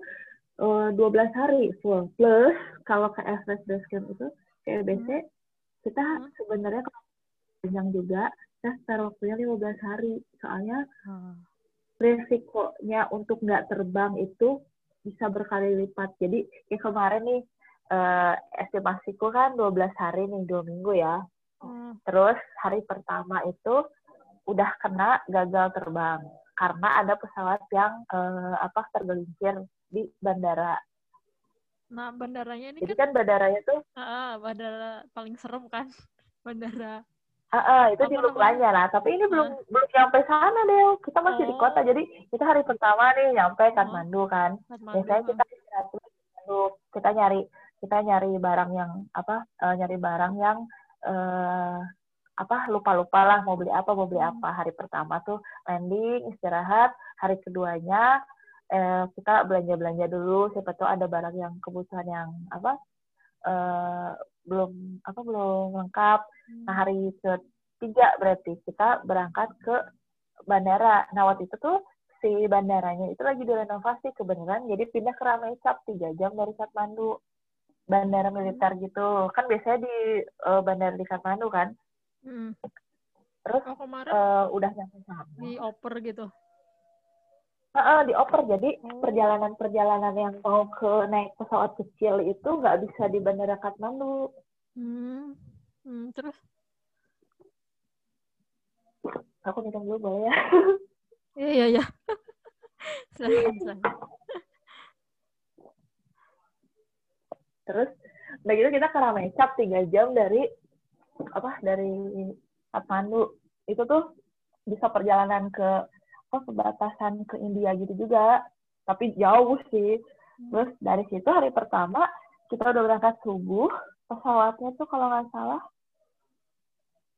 uh, dua belas hari full. Plus kalau ke Everest Base Camp itu ke E B C hmm. kita hmm. sebenarnya kalau panjang juga, kita sekitar waktunya lima belas hari. Soalnya hmm. resikonya untuk nggak terbang itu bisa berkali lipat. Jadi kayak kemarin nih uh, estimasiku kan dua belas hari nih, dua minggu ya. Hmm. Terus hari pertama itu udah kena gagal terbang karena ada pesawat yang uh, apa tergelincir di bandara. Nah, bandaranya ini jadi kan, kan bandaranya tuh uh, bandara paling serem kan, bandara uh, uh, itu di Luklanya lah. Tapi ini belum uh. belum nyampe sana deh, kita masih oh. di kota. Jadi kita hari pertama nih nyampe Kathmandu kan. Kathmandu, biasanya kita kita nyari kita nyari barang yang apa uh, nyari barang yang uh, apa lupa-lupa lah, mau beli apa mau beli apa. Hari pertama tuh landing, istirahat. Hari keduanya eh, kita belanja-belanja dulu, siapa tahu ada barang yang kebutuhan yang apa eh, belum apa belum lengkap. Nah, hari ketiga berarti kita berangkat ke bandara. Nah, waktu itu tuh si bandaranya itu lagi direnovasi kebenaran, jadi pindah ke Ramechhap tiga jam dari Kathmandu, bandara militer gitu kan. Biasanya di eh, bandara di Kathmandu kan. Hmm. Terus oh, uh, udah nyampe sana dioper gitu. Heeh, uh, dioper. Jadi hmm. perjalanan-perjalanan yang mau ke naik pesawat kecil itu nggak bisa di bandara Kathmandu. Hmm. Hmm, terus aku minum dulu boleh ya? Iya, iya, iya. Terus begitu kita ke Ramechhap tiga jam dari apa dari Kathmandu. Itu tuh bisa perjalanan ke oh, perbatasan ke India gitu juga, tapi jauh sih. Terus dari situ hari pertama kita udah berangkat subuh, pesawatnya tuh kalau nggak salah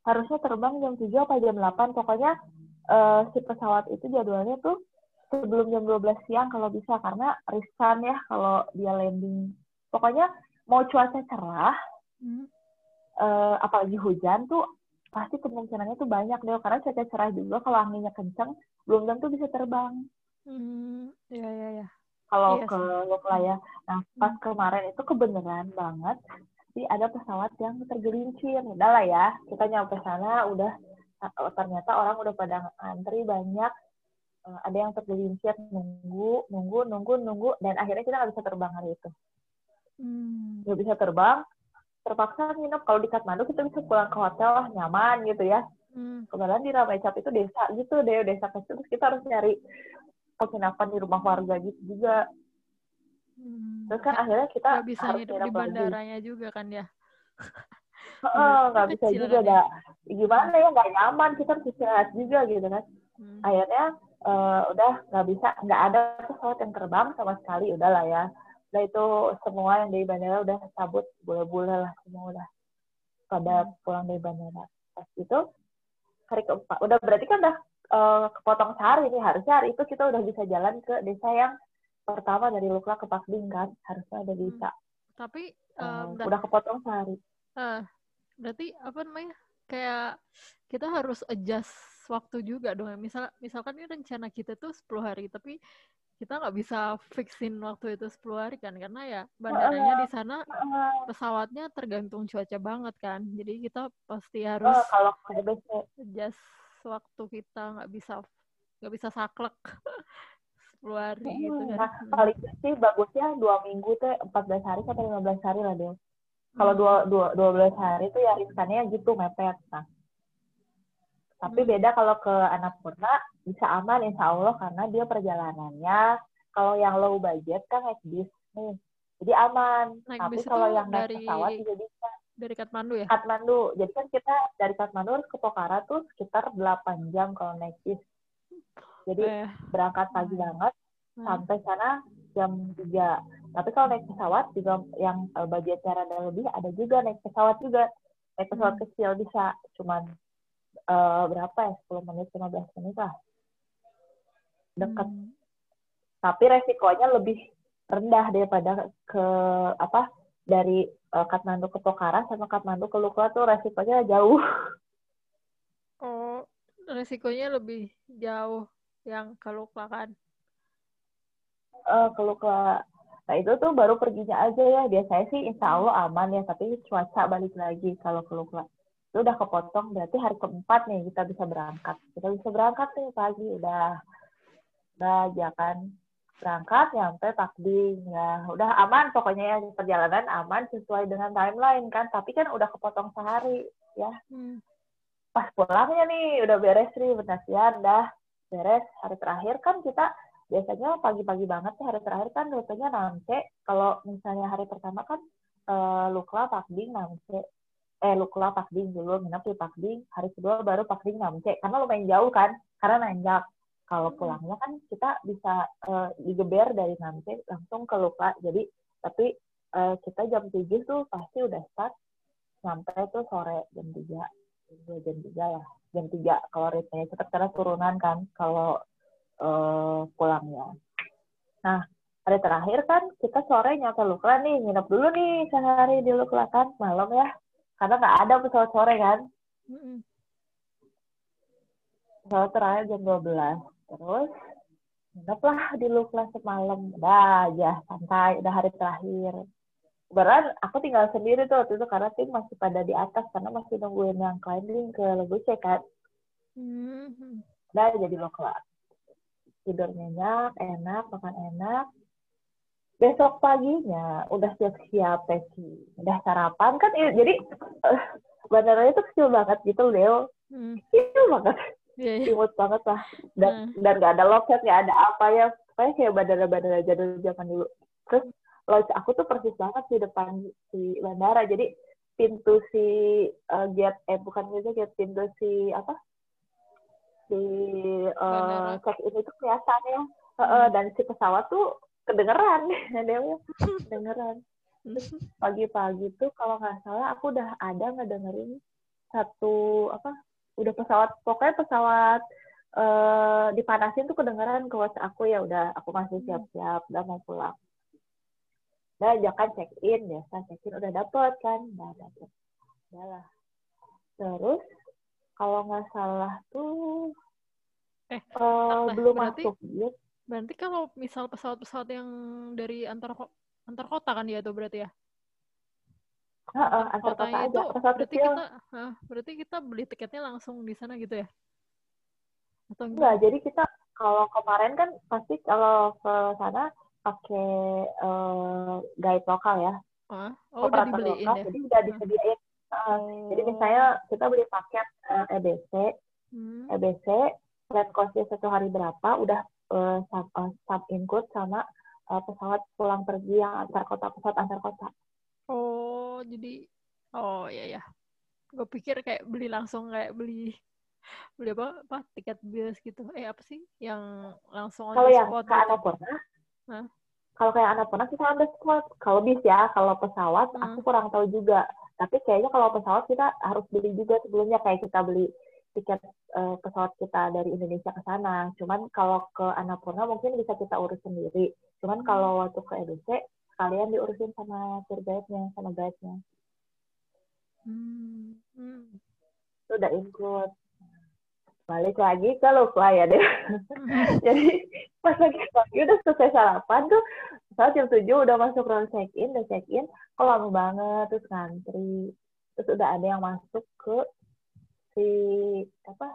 harusnya terbang jam tujuh atau jam delapan, pokoknya eh, si pesawat itu jadwalnya tuh sebelum jam dua belas siang kalau bisa, karena riskan ya kalau dia landing. Pokoknya mau cuaca cerah hmm. Uh, apalagi hujan tuh pasti kemungkinannya tuh banyak deh, karena cuaca cerah juga kalau anginnya kenceng belum tentu bisa terbang. Hmm, ya ya ya. Kalau yes. ke Lukla ya. Nah, pas hmm. kemarin itu kebenaran banget sih ada pesawat yang tergelincir. Udah lah ya, kita nyampe sana udah ternyata orang udah pada antri banyak, uh, ada yang tergelincir nunggu nunggu nunggu nunggu dan akhirnya kita nggak bisa terbang hari itu. Nggak hmm. bisa terbang. Terpaksa nginep. Kalau di Kathmandu kita bisa pulang ke hotel lah, nyaman gitu ya. Hmm. Kemudian di Ramechhap itu desa gitu deh, desa kecil, terus kita harus nyari penginapan di rumah warga gitu juga. Hmm. Terus kan akhirnya kita gak bisa harus hidup di bandaranya lagi. Juga kan ya. Nggak bisa juga, gak, gimana ya, nggak nyaman, kita harus istirahat juga gitu kan. Hmm. Akhirnya uh, udah nggak bisa, nggak ada pesawat yang terbang sama sekali, udah lah ya. Nah, itu semua yang dari bandara udah cabut, bola-bola lah semua udah pada pulang dari bandara. Pas itu hari keempat, udah berarti kan udah uh, kepotong sehari nih, harusnya hari itu kita udah bisa jalan ke desa yang pertama dari Lukla ke Pakding kan, harusnya udah bisa. Hmm. Tapi um, uh, udah kepotong sehari. Uh, berarti apa namanya? Kayak kita harus adjust waktu juga dong. Misal misalkan ini rencana kita tuh sepuluh hari, tapi kita nggak bisa fixin waktu itu sepuluh hari kan, karena ya bandaranya uh, di sana uh, pesawatnya tergantung cuaca banget kan, jadi kita pasti harus uh, kalau adjust waktu, kita nggak bisa nggak bisa saklek sepuluh hari uh, gitu kan. Nah, paling sih bagusnya dua minggu tuh empat belas hari sampai lima belas hari lah deh. Kalau hmm. dua belas hari tuh ya riskannya gitu mepet. Nah, tapi beda kalau ke Annapurna bisa aman insya Allah, karena dia perjalanannya kalau yang low budget kan naik bis nih, jadi aman. Naik tapi kalau yang naik dari, pesawat juga bisa. Dari Kathmandu ya? Kathmandu, jadi kan kita dari Kathmandu ke Pokhara tuh sekitar delapan jam kalau naik bis. Jadi eh. berangkat pagi banget hmm. sampai sana jam tiga. Tapi kalau naik pesawat juga yang budgetnya rada lebih ada juga naik pesawat juga. Naik pesawat hmm. kecil bisa, cuman Uh, berapa ya, sepuluh menit, lima belas menit lah, dekat. Hmm. Tapi resikonya lebih rendah daripada ke apa dari uh, Kathmandu ke Pokhara sama Kathmandu ke Lukla tuh resikonya jauh. Oh, resikonya lebih jauh yang ke Lukla kan? Uh, ke Lukla. Nah, itu tuh baru perginya aja ya. Biasanya sih insya Allah aman ya, tapi cuaca balik lagi kalau ke Lukla. Itu udah kepotong, berarti hari keempat nih kita bisa berangkat. Kita bisa berangkat nih pagi, udah, udah aja kan. berangkat nyampe takbing, ya udah aman pokoknya ya, perjalanan aman sesuai dengan timeline kan, tapi kan udah kepotong sehari ya. Hmm. Pas pulangnya nih udah beres sih, penasihan dah beres. Hari terakhir kan kita biasanya pagi-pagi banget sih, hari terakhir kan rutenya Namche. Kalau misalnya hari pertama kan uh, Lukla, Pakding, Namche. Eh, Lukla, Pakding dulu, nginep di Pakding. Hari kedua baru Pakding, Namche. Karena lumayan jauh kan, karena nanjak. Kalau pulangnya kan kita bisa uh, digeber dari Namche langsung ke Lukla. Jadi, tapi uh, kita jam tujuh tuh pasti udah start. Sampai tuh sore jam tiga. Jam tiga lah. Jam tiga kalau ritmenya cepat karena turunan kan. Kalau Uh, pulangnya. Nah, hari terakhir kan kita sorenya ke Lukla nih, nginep dulu nih sehari di Lukla kan, malam ya, karena nggak ada pesawat sore kan. Mm-mm. Pesawat terakhir jam dua belas, terus nginep lah di Lukla semalam, udah aja santai, udah hari terakhir. Beran, aku tinggal sendiri tuh waktu itu karena tim masih pada di atas karena masih nungguin yang climbing ke Lobuche kan. Mm-hmm. Udah jadi Lukla. Tidur nyenyak, enak, makan enak. Besok paginya udah siap-siap peci. Udah sarapan kan, ya, jadi uh, bandaranya tuh kecil banget gitu, Leo. Hmm. Kecil banget. Yeah, yeah. Imut banget lah. Dan, hmm. dan gak ada loket, gak ada apa ya. Pokoknya kayak bandara-bandara jadul zaman dulu. Terus, lodge aku tuh persis banget di depan si bandara. Jadi, pintu si uh, gate, eh bukan gitu, gate pintu si apa? Di uh, check in itu biasanya uh, uh, dan si pesawat tuh kedengeran, Dewi, kedengeran. Pagi-pagi tuh kalau nggak salah aku udah ada ngedengerin satu apa, udah pesawat pokoknya pesawat uh, dipanasin tuh kedengeran ke WhatsApp aku, ya udah aku masih siap-siap, udah mau pulang. Nah, jangan check in biasa check in udah dapet kan, udah dapet, udah lah. Terus kalau nggak salah tuh eh, uh, nah, belum berarti, masuk ya. Berarti kalau misal pesawat-pesawat yang dari antar antar kota kan ya tuh berarti ya? Nah, antar kotanya kota itu aja, berarti kecil. Kita nah, berarti kita beli tiketnya langsung di sana gitu ya? Atau enggak? Jadi kita kalau kemarin kan pasti kalau ke sana pakai uh, guide lokal ya. Ah, oh, udah dibeliin lokal, ya? Jadi udah disediain. Hmm. Um, jadi misalnya kita beli paket uh, E B C, hmm. E B C, flight cost-nya satu hari berapa, udah uh, sub, uh, sub include sama uh, pesawat pulang pergi yang antar kota, pesawat antar kota. Oh, jadi, oh ya ya, gue pikir kayak beli langsung kayak beli beli apa, apa tiket bus gitu, eh apa sih yang langsung on the spot? Kalau yang ke Annapurna, huh? Kalau kayak Annapurna kita on the spot. Kalau bis ya, kalau pesawat hmm. aku kurang tahu juga. Tapi kayaknya kalau pesawat kita harus beli juga sebelumnya, kayak kita beli tiket uh, pesawat kita dari Indonesia ke sana. Cuman kalau ke Annapurna mungkin bisa kita urus sendiri. Cuman kalau waktu ke E D C, kalian diurusin sama tour guide-nya, sama guide-nya. Hmm. Hmm. Itu udah include. Balik lagi ke Lukla ya deh. Jadi pas lagi pagi udah selesai sarapan tuh, soal jam tujuh udah masuk ruang check-in, udah check-in, kok lama banget, terus ngantri. Terus udah ada yang masuk ke si apa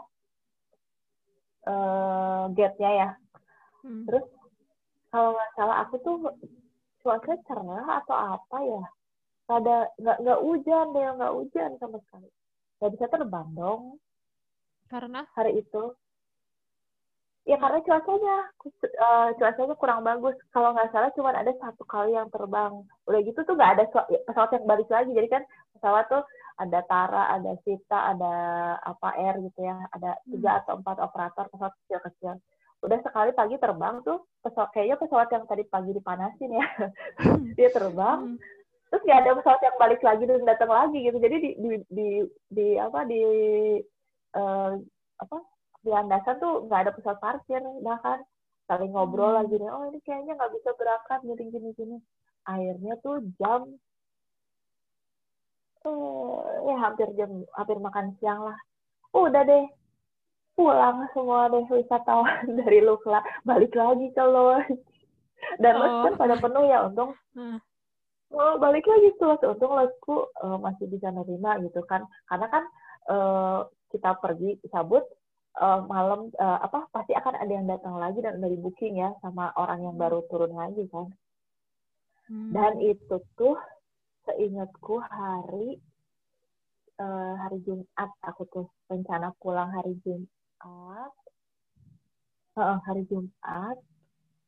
uh, gate-nya ya. Hmm. Terus kalau nggak salah aku tuh cuaca cerah atau apa ya, ada nggak nggak hujan deh, nggak hujan sama sekali. Nggak bisa terbang dong. Karena hari itu ya karena cuacanya uh, cuacanya kurang bagus. Kalau nggak salah cuma ada satu kali yang terbang, udah gitu tuh nggak ada pesawat yang balik lagi. Jadi kan pesawat tuh ada Tara, ada Sita, ada apa Air gitu ya, ada tiga hmm. atau empat operator pesawat kecil-kecil. Udah sekali pagi terbang tuh pesawat, kayaknya pesawat yang tadi pagi dipanasin ya dia terbang, hmm. terus nggak ada pesawat yang balik lagi dan datang lagi gitu. Jadi di di di, di apa di Uh, apa di landasan tuh nggak ada pusat parkir, bahkan saling ngobrol hmm. lagi nih, oh ini kayaknya nggak bisa berangkat gini gini gini. Akhirnya tuh jam uh, ya hampir jam hampir makan siang lah, uh, udah deh pulang semua deh wisatawan dari Lukla, balik lagi ke lodge dan oh. lodge kan pada penuh ya, untung hmm. oh, balik lagi tuh lodge, untung lodgeku uh, masih bisa nerima gitu kan, karena kan uh, kita pergi cabut uh, malam uh, apa pasti akan ada yang datang lagi dan dari booking ya sama orang yang baru turun lagi kan. Hmm. Dan itu tuh seingatku hari uh, hari Jumat aku tuh rencana pulang hari Jumat uh, hari Jumat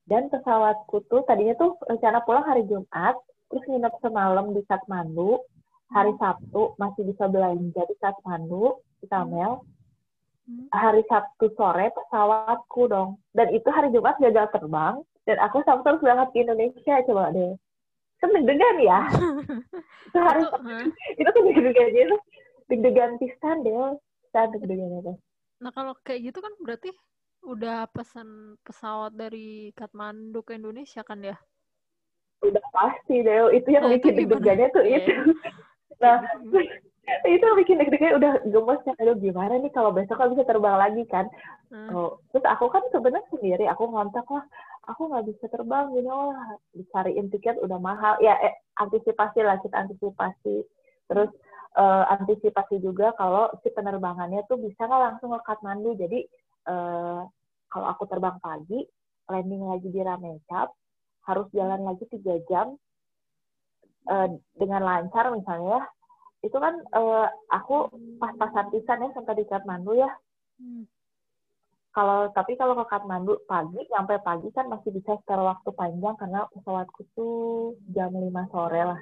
dan pesawatku tuh tadinya tuh rencana pulang hari Jumat terus nginep semalam di Kathmandu. Hari Sabtu masih bisa belanja di Kathmandu, di Tamil. Hari Sabtu sore pesawatku dong. Dan itu hari Jumat gagal terbang. Dan aku Sabtu harus berangkat ke Indonesia. Coba deh. Kan deg-degan ya. Itu hari Sabtu. Itu tuh deg-degannya tuh. Deg-degan pisan deh. Kita deg-degannya tuh. Nah kalau kayak gitu kan berarti udah pesan pesawat dari Kathmandu ke Indonesia kan ya? Udah pasti deh. Itu yang nah, bikin deg-degannya tuh itu. Nah, itu bikin deg-degan udah gemes kan, aduh gimana nih kalau besok kan bisa terbang lagi kan. Hmm. Oh, terus aku kan sebenarnya sendiri, aku ngontak lah, aku nggak bisa terbang, gini lah, dicariin tiket udah mahal. Ya, eh, antisipasi lah, kita antisipasi. Terus eh, antisipasi juga kalau si penerbangannya tuh bisa nggak langsung ke Kathmandu. Jadi, eh, kalau aku terbang pagi, landing lagi di Ramechhap, harus jalan lagi tiga jam, dengan lancar misalnya, itu kan uh, aku pas-pasan pisan ya sampai di Kathmandu ya. Hmm. Kalau tapi kalau ke Kathmandu pagi, sampai pagi kan masih bisa setelah waktu panjang karena pesawatku tuh jam lima sore lah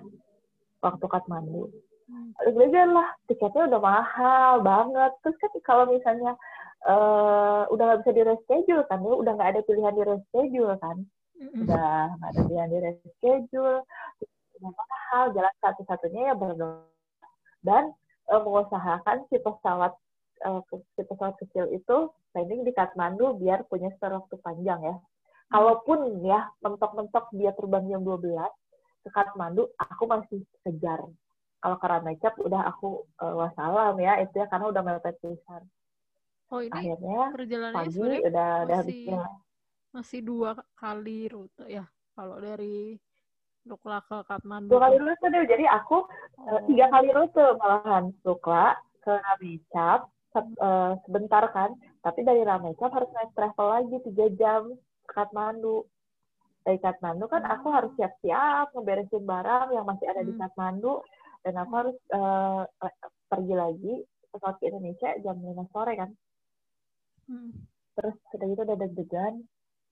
waktu Kathmandu. Hmm. Deg-degan lah, tiketnya udah mahal banget. Terus kan kalau misalnya uh, udah nggak bisa di reschedule kan, ya udah nggak ada pilihan di reschedule kan, udah nggak ada pilihan di reschedule. Mahal, jalan satu-satunya ya berdoa dan e, mengusahakan si pesawat e, si pesawat kecil itu landing di Kathmandu biar punya setelah waktu panjang ya. Kalaupun ya mentok-mentok dia terbang jam dua belas ke Kathmandu, aku masih kejar. Kalau ke Ramechhap udah aku e, wassalam ya itu ya karena udah mepet pisan. Oh ini akhirnya perjalanannya sebenarnya udah, masih, udah masih dua kali rute ya kalau dari Lukla ke Kathmandu. Dua kali rute deh, jadi aku oh. tiga kali rute malahan. Lukla ke Ramechhap sebentar kan, tapi dari Ramechhap harus naik travel lagi tiga jam ke Kathmandu. Dari Kathmandu kan aku harus siap-siap ngeberesin barang yang masih ada hmm. di Kathmandu dan aku harus uh, pergi lagi pesawat ke Indonesia jam lima sore kan. Hmm. Terus udah gitu udah deg-degan,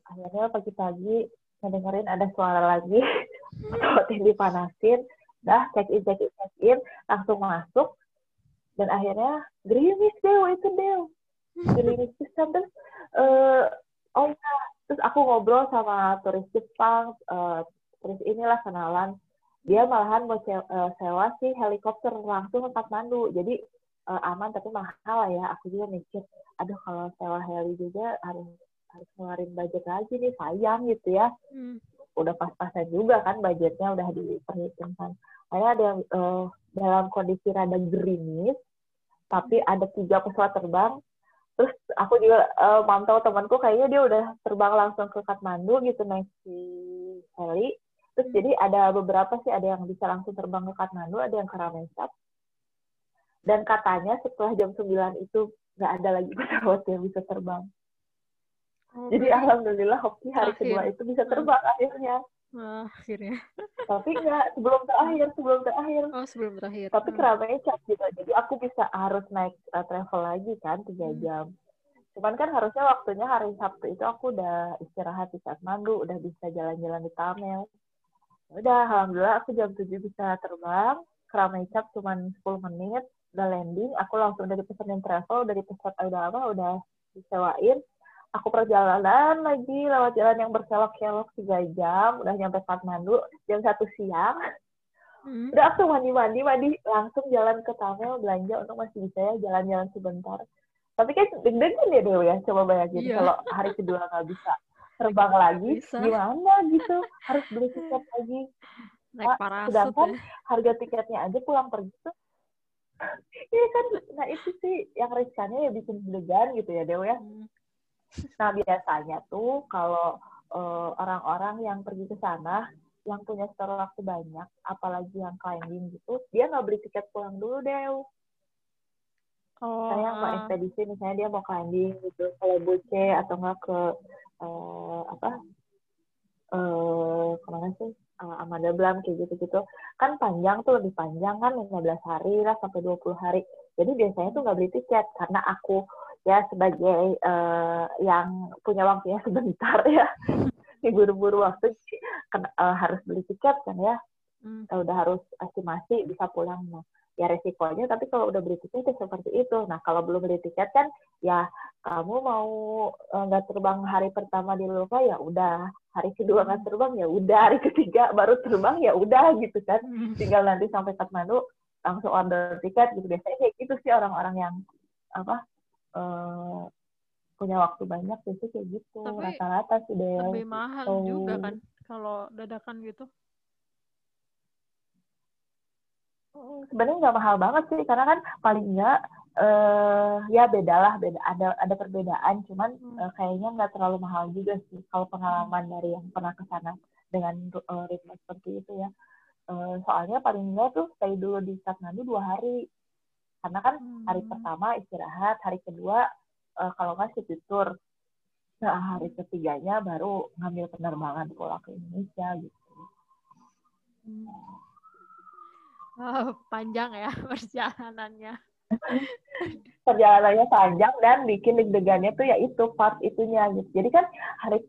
akhirnya pagi-pagi ngedengerin ada suara lagi pesawat yang dipanasin, dah check in check in check in langsung masuk dan akhirnya gerimis deh itu deh gerimis pisan terus uh, oh ya terus aku ngobrol sama turis Jepang uh, turis inilah kenalan dia malahan mau sewa, uh, sewa si helikopter langsung ke Kathmandu jadi uh, aman tapi mahal ya aku juga mikir aduh kalau sewa heli juga harus harus ngeluarin budget lagi nih sayang gitu ya. Hmm. Udah pas-pasan juga kan budgetnya udah diperhitungkan. Karena ada yang uh, dalam kondisi rada gerimis, tapi ada tiga pesawat terbang. Terus aku juga uh, mantau temanku kayaknya dia udah terbang langsung ke Kathmandu gitu naik si heli. Terus hmm. jadi ada beberapa sih ada yang bisa langsung terbang ke Kathmandu, ada yang ke Ramechhap. Dan katanya setelah jam sembilan itu nggak ada lagi pesawat yang bisa terbang. Oh, jadi bener. Alhamdulillah hoki hari akhir. Kedua itu bisa terbang hmm. akhirnya. Oh, akhirnya. Tapi enggak sebelum terakhir, sebelum terakhir. Oh, sebelum terakhir. Tapi hmm. keramaian cap gitu. Jadi aku bisa harus naik uh, travel lagi kan tiga jam. Hmm. Cuman kan harusnya waktunya hari Sabtu itu aku udah istirahat di Kathmandu, udah bisa jalan-jalan di Tamil. Udah alhamdulillah aku jam tujuh bisa terbang. Keramaian cap cuman sepuluh menit udah landing, aku langsung dari pesanin travel, dari pesawat udah apa udah disewain. Aku perjalanan lagi lewat jalan yang berkelok-kelok tiga jam, udah nyampe Kathmandu jam satu siang. Hmm. Udah aku mandi-mandi, mandi langsung jalan ke Tamil belanja untuk masih bisa ya jalan-jalan sebentar. Tapi kan deg-degan ya Dewi ya, coba bayangin yeah. kalau hari kedua nggak bisa terbang lagi, bisa. Gimana gitu, harus beli tiket lagi. Nah, sedangkan ya. Harga tiketnya aja pulang pergi tuh. Iya kan, nah itu sih yang riskannya ya bikin deg-degan gitu ya Dewi ya. Hmm. Nah biasanya tuh kalau uh, orang-orang yang pergi ke sana yang punya setor waktu banyak apalagi yang climbing gitu dia nggak beli tiket pulang dulu deh Oh. Saya mau ekspedisi, misalnya dia mau climbing gitu, ke Lobuche atau nggak ke uh, apa? Uh, kemana sih? Uh, Amanda Blam kayak gitu-gitu. Kan panjang tuh, lebih panjang kan, lima belas hari lah sampai dua puluh hari. Jadi biasanya tuh nggak beli tiket karena aku ya sebagai uh, yang punya waktunya sebentar ya, buru-buru waktu kena, uh, harus beli tiket kan ya. Hmm. Udah harus estimasi bisa pulang. Nah, ya resikonya, tapi kalau udah beli tiket ya seperti itu. Nah, kalau belum beli tiket kan ya kamu mau nggak uh, terbang hari pertama di Lukla ya udah, hari kedua nggak terbang ya udah, hari ketiga baru terbang ya udah gitu kan. Tinggal nanti sampai Kathmandu langsung order tiket gitu. Biasanya kayak gitu sih orang-orang yang apa uh, punya waktu banyak biasanya kayak gitu. Tapi rata-rata sih deh. Lebih mahal oh. juga kan kalau dadakan gitu. Sebenarnya nggak mahal banget sih, karena kan paling nggak uh, ya bedalah beda ada ada perbedaan, cuman uh, kayaknya nggak terlalu mahal juga sih kalau pengalaman dari yang pernah kesana dengan uh, ritme seperti itu ya. Uh, soalnya paling nggak tuh stay dulu di Kathmandu dua hari, karena kan hari pertama istirahat, hari kedua uh, kalau nggak city tour, nah hari ketiganya baru ngambil penerbangan pulang ke Indonesia gitu. Hmm. Oh, panjang ya perjalanannya. Perjalanannya panjang dan bikin deg-degannya tuh ya itu part itunya gitu. Jadi kan hari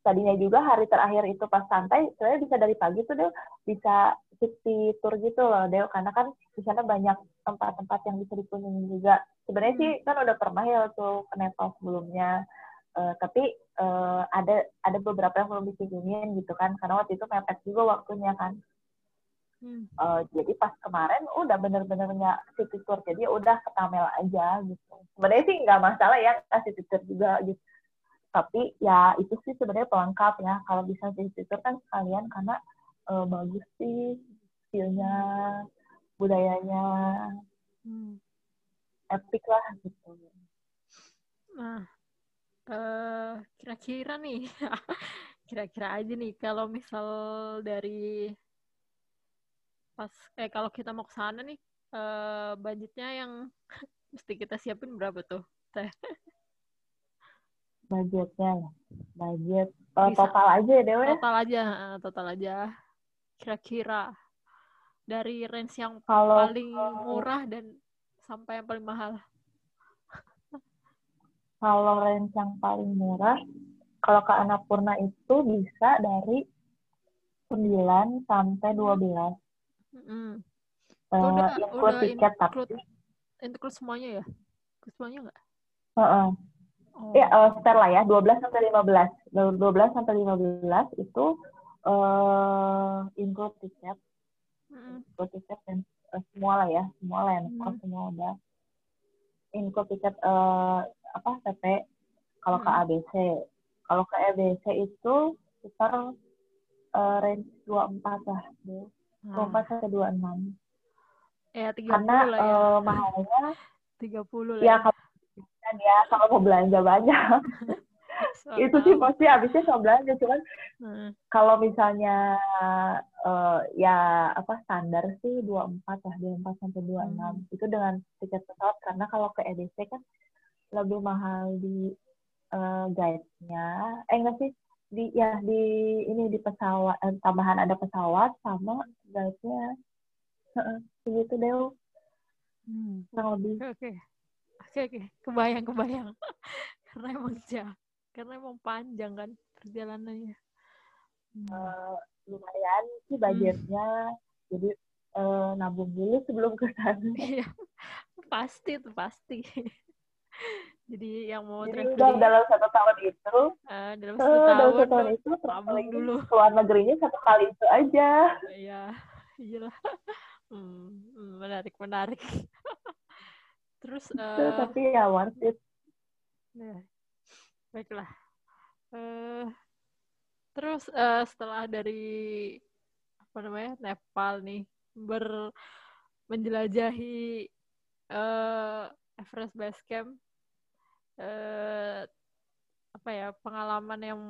tadinya juga hari terakhir itu pas santai, sebenarnya bisa dari pagi tuh dia bisa city tour gitu loh, Deo, karena kan di sana banyak tempat-tempat yang bisa dikunjungi juga. Sebenarnya sih kan udah pernah ya tuh ke Nepal sebelumnya. Uh, tapi uh, ada ada beberapa yang belum dikunjungin gitu kan, karena waktu itu mepet juga waktunya kan. Hmm. Uh, jadi pas kemarin udah bener-bener nggak city tour, jadi udah ketamel aja gitu. Sebenarnya sih nggak masalah ya city tour juga gitu, tapi ya itu sih sebenarnya pelengkap ya kalau bisa city tour kan sekalian, karena uh, bagus sih view-nya, budayanya hmm. epic lah gitu. Nah uh, kira-kira nih kira-kira aja nih kalau misal dari pas eh kalau kita mau ke sana nih eh, budgetnya yang mesti kita siapin berapa tuh teh? Budgetnya budget oh, total aja ya Dewi? Total aja total aja kira-kira dari range yang kalau, paling murah dan sampai yang paling mahal. Kalau range yang paling murah kalau ke Annapurna itu bisa dari sembilan sampai dua belas. Mm. Uh, udah, include udah tiket include, tapi include semuanya ya? Include semuanya nggak? Uh-uh. Oh. Ya, uh, setel lah ya, dua belas sampai lima belas. dua belas sampai lima belas itu uh, include tiket. Mm. Include tiket dan uh, semua lah ya, semua lah ya, mm. semua udah. Include tiket uh, apa, T P, kalau mm. ke A B C. Kalau ke A B C itu sekitar uh, range dua puluh empat lah. Deh. dua puluh empat sampai dua puluh enam. Ya, tiga puluh karena lah ya. Uh, mahalnya tiga puluh lah. Ya, kalau, ya, kalau mau belanja banyak. Itu sih pasti habisnya sama belanja, cuman hmm. kalau misalnya uh, ya apa standar sih dua puluh empat lah, dua puluh empat sampai dua puluh enam. Hmm. Itu dengan tiket pesawat, karena kalau ke E D C kan lebih mahal di uh, guide-nya. Eh enggak sih? Di ya di ini di pesawat eh, tambahan ada pesawat sama guide-nya begitu deh hmm. kurang lebih. Oke oke oke oke kebayang kebayang karena emang jauh karena emang panjang kan perjalanannya. hmm. Uh, lumayan sih budgetnya, hmm. jadi uh, nabung dulu sebelum ke sana. Iya pasti tuh pasti. Jadi yang mau traveling dalam satu tahun itu, uh, dalam satu uh, tahun, satu tahun itu traveling dulu ke luar negerinya satu kali itu aja. Iya, iyalah. Hmm, menarik menarik. Terus. Uh, Tapi ya worth it. Ya. Baiklah. Uh, terus uh, setelah dari apa namanya Nepal nih ber menjelajahi uh, Everest Base Camp. Eh, apa ya pengalaman yang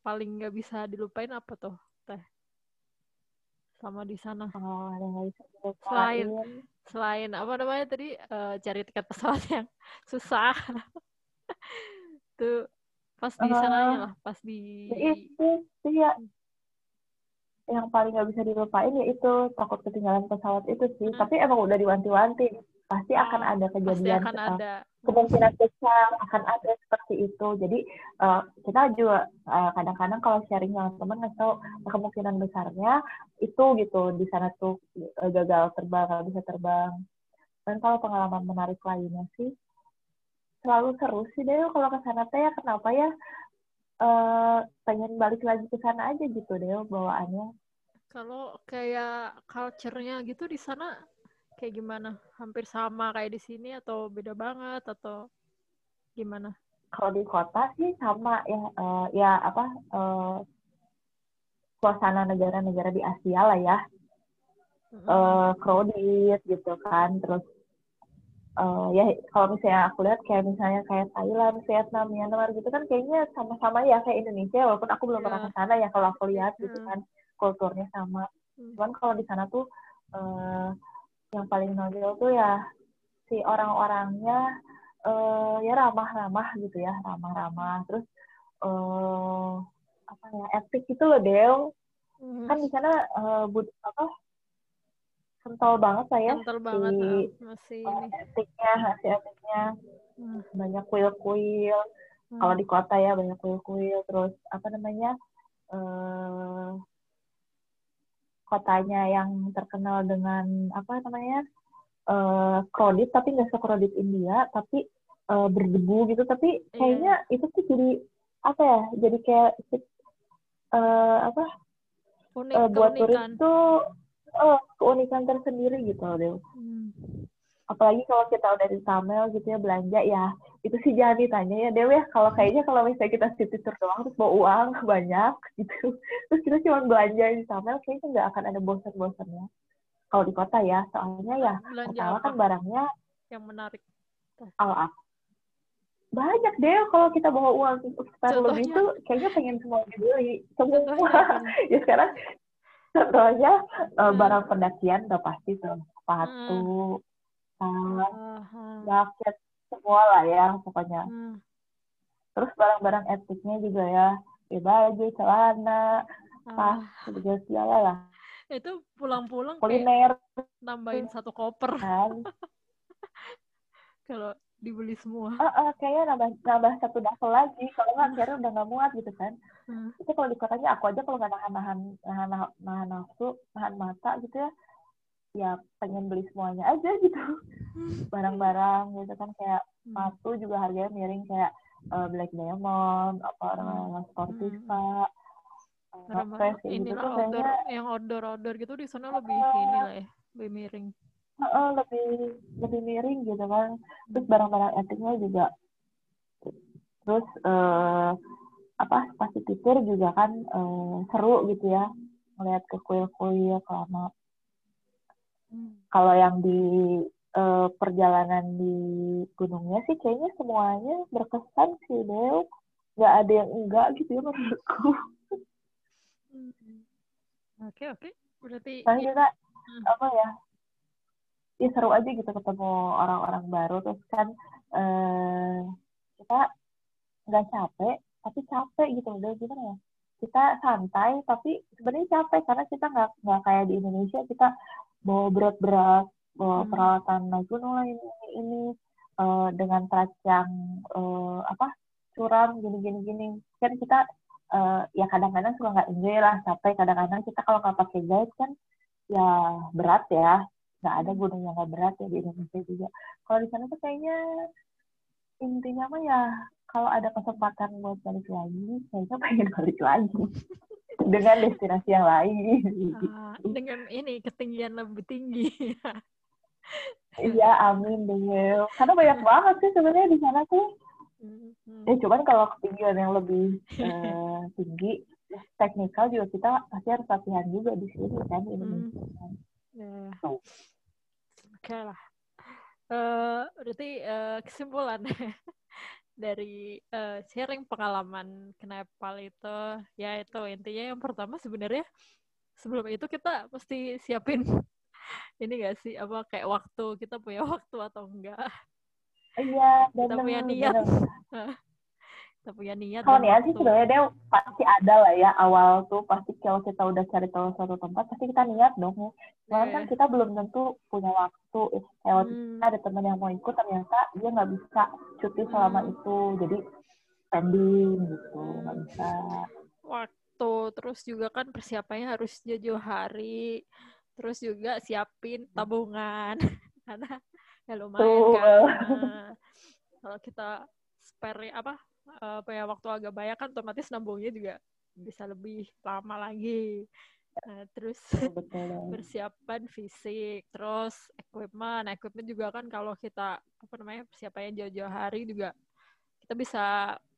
paling nggak bisa dilupain apa tuh teh sama di sana pengalaman yang nggak bisa dilupain selain Selain apa namanya tadi uh, cari tiket pesawat yang susah, tuh pas di sananya uh, lah, pas di itu sih ya yang paling nggak bisa dilupain ya itu takut ketinggalan pesawat itu sih. Hmm. Tapi emang udah diwanti-wanti pasti oh, akan ada kejadian, akan uh, ada. Kemungkinan besar akan ada seperti itu. Jadi uh, kita juga uh, kadang-kadang kalau sharing sama teman nggak tahu kemungkinan besarnya itu gitu di sana tuh uh, gagal terbang, nggak bisa terbang. Dan kalau pengalaman menarik lainnya sih selalu seru sih deh kalau ke sana teh ya kenapa ya. Uh, pengen balik lagi ke sana aja gitu deh bawaannya. Kalau kayak culture-nya gitu di sana kayak gimana? Hampir sama kayak di sini atau beda banget atau gimana? Kalau di kota sih sama ya uh, ya apa uh, suasana negara-negara di Asia lah ya. Mm-hmm. uh, crowded gitu kan terus Uh, ya kalau misalnya aku lihat kayak misalnya kayak Thailand, Vietnam, Myanmar gitu kan kayaknya sama-sama ya kayak Indonesia walaupun aku belum yeah. pernah ke sana ya kalau aku lihat yeah. gitu kan kulturnya sama. Mm. Cuman kalau di sana tuh uh, yang paling nonjol tuh ya si orang-orangnya uh, ya ramah-ramah gitu ya, ramah-ramah terus uh, apa ya etik gitu loh Dew. Mm. Kan di sana uh, bud apa kental banget lah ya kental banget si, oh, masih etiknya masih etiknya hmm. banyak kuil-kuil hmm. kalau di kota ya banyak kuil-kuil terus apa namanya eh, kotanya yang terkenal dengan apa namanya eh, crowded tapi nggak se-crowded India tapi eh, berdebu gitu tapi kayaknya yeah. itu tuh jadi apa ya jadi kayak eh, apa unik, eh, buat turis tuh oh, keunikan tersendiri gitu loh Dew. Hmm. Apalagi kalau kita udah di Tamil gitu ya belanja ya itu sih jangan ditanya ya Dew ya kalau kayaknya kalau misalnya kita city tour doang terus bawa uang banyak gitu terus kita cuma belanja di Tamil kayaknya nggak akan ada bosan-bosannya kalau di kota ya soalnya ya pertama kan barangnya yang menarik all up banyak Dew kalau kita bawa uang sekitar lebih itu kayaknya pengen semua dibeli semua ya sekarang contohnya uh, hmm. barang pendakian udah pasti tuh sepatu, tas, hmm. jaket semua lah ya pokoknya. Hmm. Terus barang-barang etiknya juga ya, ya baju, celana, tas, segala segala lah. Itu pulang-pulang kuliner nambahin satu koper. Kan. Kalau dibeli semua. Uh, uh, kayaknya nambah nambah satu duffel lagi. Kalau nggak akhirnya udah nggak muat gitu kan. Hmm. Itu kalau di kotanya aku aja kalau nggak nahan-nahan nahan nahan nafsu, nahan mata gitu ya, ya pengen beli semuanya aja gitu. Barang-barang gitu kan kayak sepatu juga harganya miring kayak uh, Black Diamond, apa orang-orang Sportiva, Ramechhap gitu kan kayaknya yang outdoor-outdoor gitu di sana lebih ini lah ya, lebih miring. Uh, lebih lebih miring gitu kan terus barang-barang etiknya juga terus uh, apa pasti tidur juga kan uh, seru gitu ya melihat ke kuil-kuil lama hmm. kalau yang di uh, perjalanan di gunungnya sih kayaknya semuanya berkesan sih Dew nggak ada yang enggak gitu ya menurutku oke oke berarti soalnya kita hmm. apa ya ya seru aja gitu ketemu orang-orang baru terus kan eh, kita nggak capek tapi capek gitu udah gimana ya kita santai tapi sebenarnya capek karena kita nggak nggak kayak di Indonesia kita bawa berat-berat bawa hmm. peralatan naik gunung ini ini eh, dengan trek yang eh, apa curam gini-gini gini kan kita eh, ya kadang-kadang suka nggak enjoy lah capek kadang-kadang kita kalau nggak pakai guide kan ya berat ya nggak ada gunung yang nggak berat ya di Indonesia juga. Kalau di sana tuh kayaknya intinya mah ya kalau ada kesempatan buat balik lagi, kayaknya pengen balik lagi dengan destinasi yang lain. Ah, dengan ini ketinggian lebih tinggi. Iya, amin deh. Karena banyak banget sih sebenarnya di sana tuh. Ya cuman kalau ketinggian yang lebih eh, tinggi, teknikal juga kita pasti harus latihan juga di sini kan di Indonesia. Hmm. Yeah. Oh. Oke okay lah, uh, berarti uh, kesimpulan dari uh, sharing pengalaman ke Nepal itu, ya itu intinya yang pertama sebenarnya sebelum itu kita mesti siapin ini nggak sih apa kayak waktu, kita punya waktu atau enggak? Iya, kita punya niat. Kita punya niat. Kalau niat sih sebenarnya dia pasti ada lah ya, awal tuh pasti kalau kita udah cari tahu suatu tempat pasti kita niat dong. Malah yeah. kan kita belum tentu punya waktu. Kalau hmm. ada teman yang mau ikut ternyata dia nggak bisa cuti selama hmm. itu, jadi pending gitu, nggak bisa. Waktu, terus juga kan persiapannya harus jauh-jauh hari, terus juga siapin tabungan karena ya lumayan kan. Nah, kalau kita spare apa apa ya waktu agak banyak kan otomatis nabungnya juga bisa lebih lama lagi. Nah, terus betul. Persiapan fisik, terus equipment. Nah, equipment juga kan kalau kita apa namanya persiapannya jauh-jauh hari juga kita bisa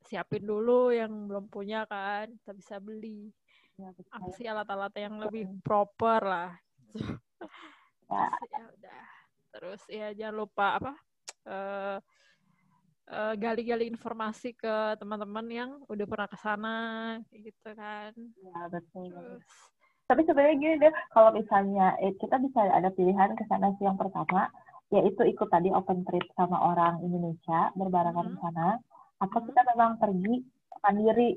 siapin dulu yang belum punya kan, kita bisa beli ya, apa sih alat-alat yang lebih proper lah. Ya. Ya udah. Terus ya jangan lupa apa uh, uh, gali-gali informasi ke teman-teman yang udah pernah ke sana gitu kan. Ya betul. Terus, tapi sebenarnya gini deh, kalau misalnya eh, kita bisa ada pilihan ke sana sih. Yang pertama yaitu ikut tadi open trip sama orang Indonesia berbarengan hmm. ke sana, atau hmm. kita memang pergi mandiri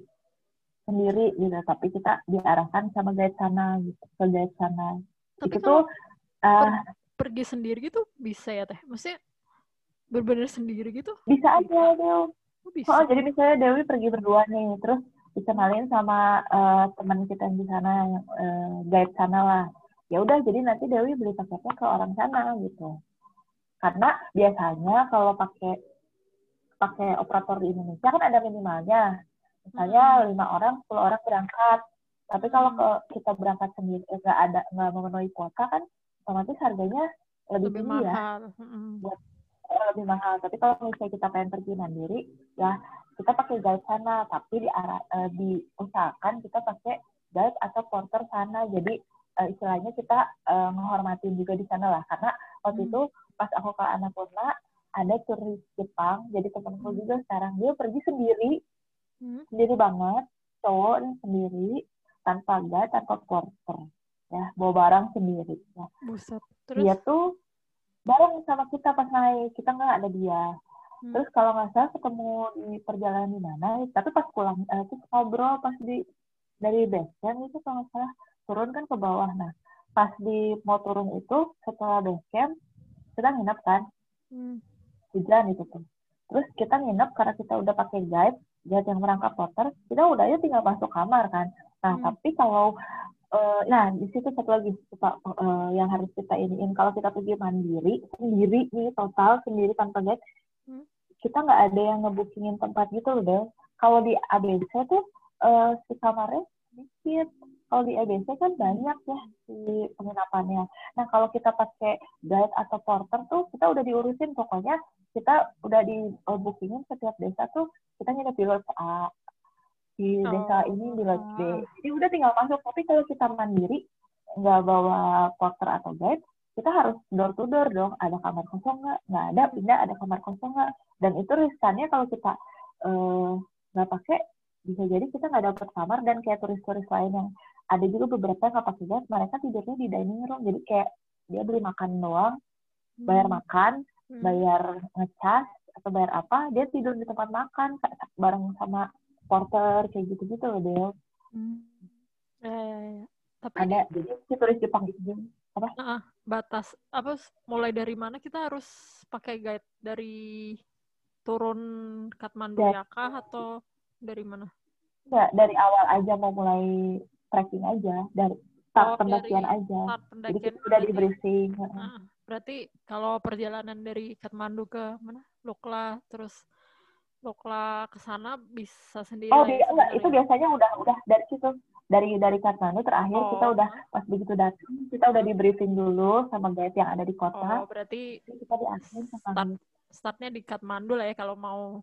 sendiri gitu, tapi kita diarahkan sama guide sana gitu, ke guide sana. Tapi itu tuh uh, pergi sendiri gitu bisa ya teh? Maksudnya benar-benar sendiri gitu? Bisa aja Dewi. Oh, bisa. Oh, jadi misalnya Dewi pergi berdua nih, terus dikenalin sama uh, teman kita yang di sana, uh, guide sana lah. Ya udah, jadi nanti Dewi beli paketnya ke orang sana gitu. Karena biasanya kalau pakai pakai operator di Indonesia kan ada minimalnya, misalnya lima hmm. orang, sepuluh orang berangkat. Tapi kalau ke, kita berangkat sendiri nggak ada nggak memenuhi kuota kan, otomatis harganya lebih, lebih tinggi mahal. Ya, buat lebih mahal. Tapi kalau misalnya kita pengen pergi mandiri, ya kita pakai guide sana, tapi di arah, eh, diusahakan kita pakai guide atau porter sana. Jadi eh, istilahnya kita eh, menghormatin juga di sana lah. Karena waktu hmm. itu pas aku ke Annapurna ada turis Jepang, jadi temanku hmm. juga sekarang dia pergi sendiri, hmm. sendiri banget, cowok sendiri, tanpa guide, tanpa porter. Ya, bawa barang sendiri. Ya. Buset. Terus? Dia tuh bareng sama kita pas naik, kita nggak ada dia. Hmm. Terus kalau nggak salah ketemu di perjalanan di mana, tapi pas pulang, eh, terus ngobrol pas di dari base camp itu kalau nggak salah turun kan ke bawah. Nah, pas di mau turun itu setelah base camp kita nginep kan, hmm. hujan itu tuh. Terus kita nginep karena kita udah pakai guide, guide yang merangkap porter, kita udah aja tinggal masuk kamar kan. Nah, hmm. tapi kalau nah di situ satu lagi Pak, uh, yang harus kita iniin kalau kita pergi mandiri sendiri nih total sendiri tanpa guide, hmm. kita nggak ada yang ngebukingin tempat gitu loh deh. Kalau di A B C tuh uh, si kamarnya sedikit, kalau di A B C kan banyak ya si penginapannya. Nah kalau kita pakai guide atau porter tuh kita udah diurusin, pokoknya kita udah di uh, bookingin setiap desa tuh kita nginep di lodge A, di desa oh. ini di lodge B, jadi udah tinggal masuk. Tapi kalau kita mandiri nggak bawa porter atau guide, kita harus door to door dong, ada kamar kosong nggak, nggak ada pindah, ada kamar kosong nggak, dan itu riskannya kalau kita nggak uh, pakai bisa jadi kita nggak dapet kamar. Dan kayak turis-turis lain yang ada juga beberapa yang nggak pakai guide, mereka tidurnya di dining room, jadi kayak dia beli makan doang, bayar makan, bayar ngecas atau bayar apa, dia tidur di tempat makan bareng sama porter, kayak gitu-gitu loh Del. Hmm. Eh, tapi ada jadi si turis Jepang itu apa? Uh, batas apa? Mulai dari mana kita harus pakai guide? Dari turun Kathmandu ya kah atau dari mana? Enggak, dari awal aja mau mulai trekking aja, dari start oh, pendakian dari aja. Start pendakian jadi kita udah di briefing. Uh, berarti kalau perjalanan dari Kathmandu ke mana? Lukla terus Lukla ke sana bisa sendiri. Oh, enggak, enggak. Itu biasanya udah udah dari situ. Dari dari Kathmandu terakhir oh. kita udah pas begitu datang kita udah di briefing dulu sama guide yang ada di kota. Oh, berarti jadi kita diasuhin start, startnya di Kathmandu lah ya kalau mau.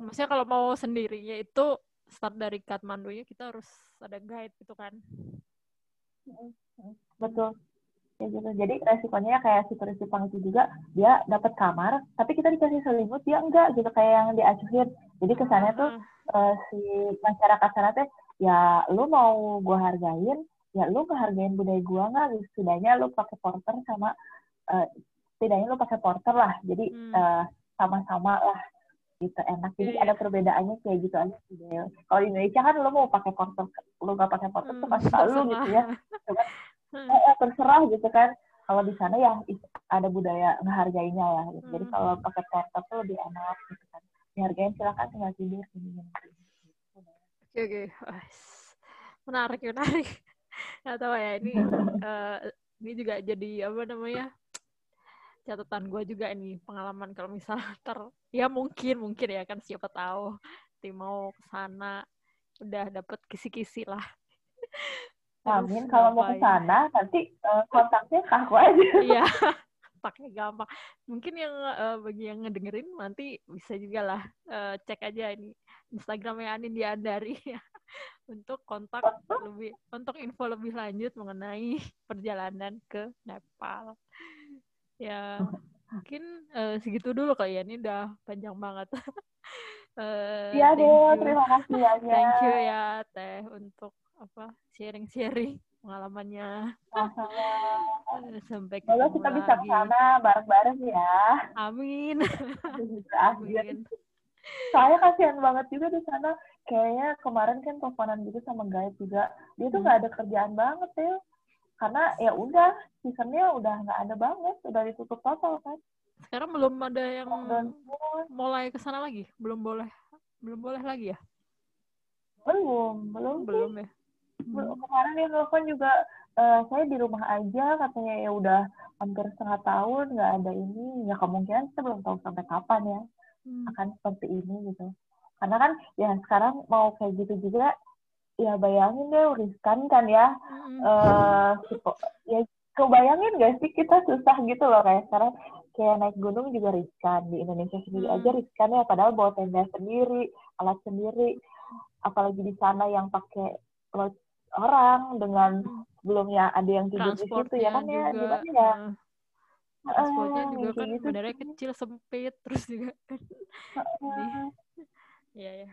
Maksudnya kalau mau sendirinya itu start dari Kathmandu ya, kita harus ada guide gitu kan. Betul. Ya gitu. Jadi resikonya kayak si turis Jepang itu juga, dia dapat kamar tapi kita dikasih selimut dia enggak gitu, kayak yang diacuhin. Jadi kesannya tuh uh, si masyarakat sana teh ya lu mau gua hargain ya lu ngehargain budaya gua nggak, setidaknya lu pakai porter sama uh, setidaknya lu pakai porter lah, jadi hmm. uh, sama-sama lah gitu enak. Jadi yeah. ada perbedaannya kayak gitu aja. Kalau di Indonesia kan lu mau pakai porter, lu nggak pakai porter hmm. tuh pasti lu gitu ya, eh, terserah gitu kan. Kalau di sana ya ada budaya ngehargainya lah gitu. Jadi kalau pakai porter tuh lebih enak gitu kan, dihargain, silakan tinggal tidur gitu. Oke oke, menarik menarik. Nggak tahu ya ini uh, ini juga jadi apa namanya catatan gue juga ini pengalaman kalau misalnya ter ya mungkin mungkin ya kan siapa tahu nanti mau kesana udah dapet kisi-kisi lah. Amin. Kalau mau kesana ya. Nanti uh, kontaknya aku aja. Iya pakai gampang. Mungkin yang uh, bagi yang ngedengerin nanti bisa juga lah uh, cek aja ini Instagramnya Anindyandari ya. Untuk kontak lebih, untuk info lebih lanjut mengenai perjalanan ke Nepal. Ya, mungkin uh, segitu dulu kali ya. Ini udah panjang banget. Iya uh, deh, terima kasih banyak. Thank you ya Teh untuk apa sharing-sharing pengalamannya. Uh, sampai ketemu lagi. Kita bisa ke sana bareng-bareng ya. Amin. Amin. Soalnya kasihan banget juga di sana. Kayaknya kemarin kan teleponan gitu sama guide juga. Dia tuh nggak hmm. ada kerjaan banget ya. Karena ya udah seasonnya udah nggak ada banget, udah ditutup total kan. Sekarang belum ada yang mulai ke sana lagi, belum boleh, belum boleh lagi ya? Belum, belum, belum ya. Belum. Kemarin dia telepon juga uh, saya di rumah aja katanya, ya udah hampir setengah tahun nggak ada ini. Ya kemungkinan kita belum tahu sampai kapan ya. Hmm. Akan seperti ini gitu. Karena kan ya sekarang mau kayak gitu juga ya, bayangin deh riskan kan ya. Hmm. Uh, gitu. Ya kebayangin gak sih kita susah gitu loh, kayak sekarang kayak naik gunung juga riskan, di Indonesia sendiri hmm. aja riskan ya, padahal bawa tenda sendiri, alat sendiri, apalagi di sana yang pakai orang dengan sebelumnya ada yang tidur di situ ya kan ya juga. Ya transportnya uh, juga kan sebenarnya gitu. Kecil sempit terus juga kan uh, ya ya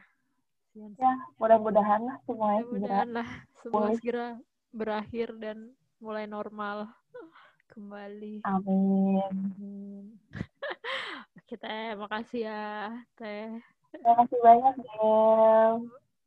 ya mudah-mudahan lah semuanya mudah-mudahan segera lah semua segera berakhir dan mulai normal kembali. Amin. Hmm. Oke Teh, makasih ya Teh, makasih banyak Del.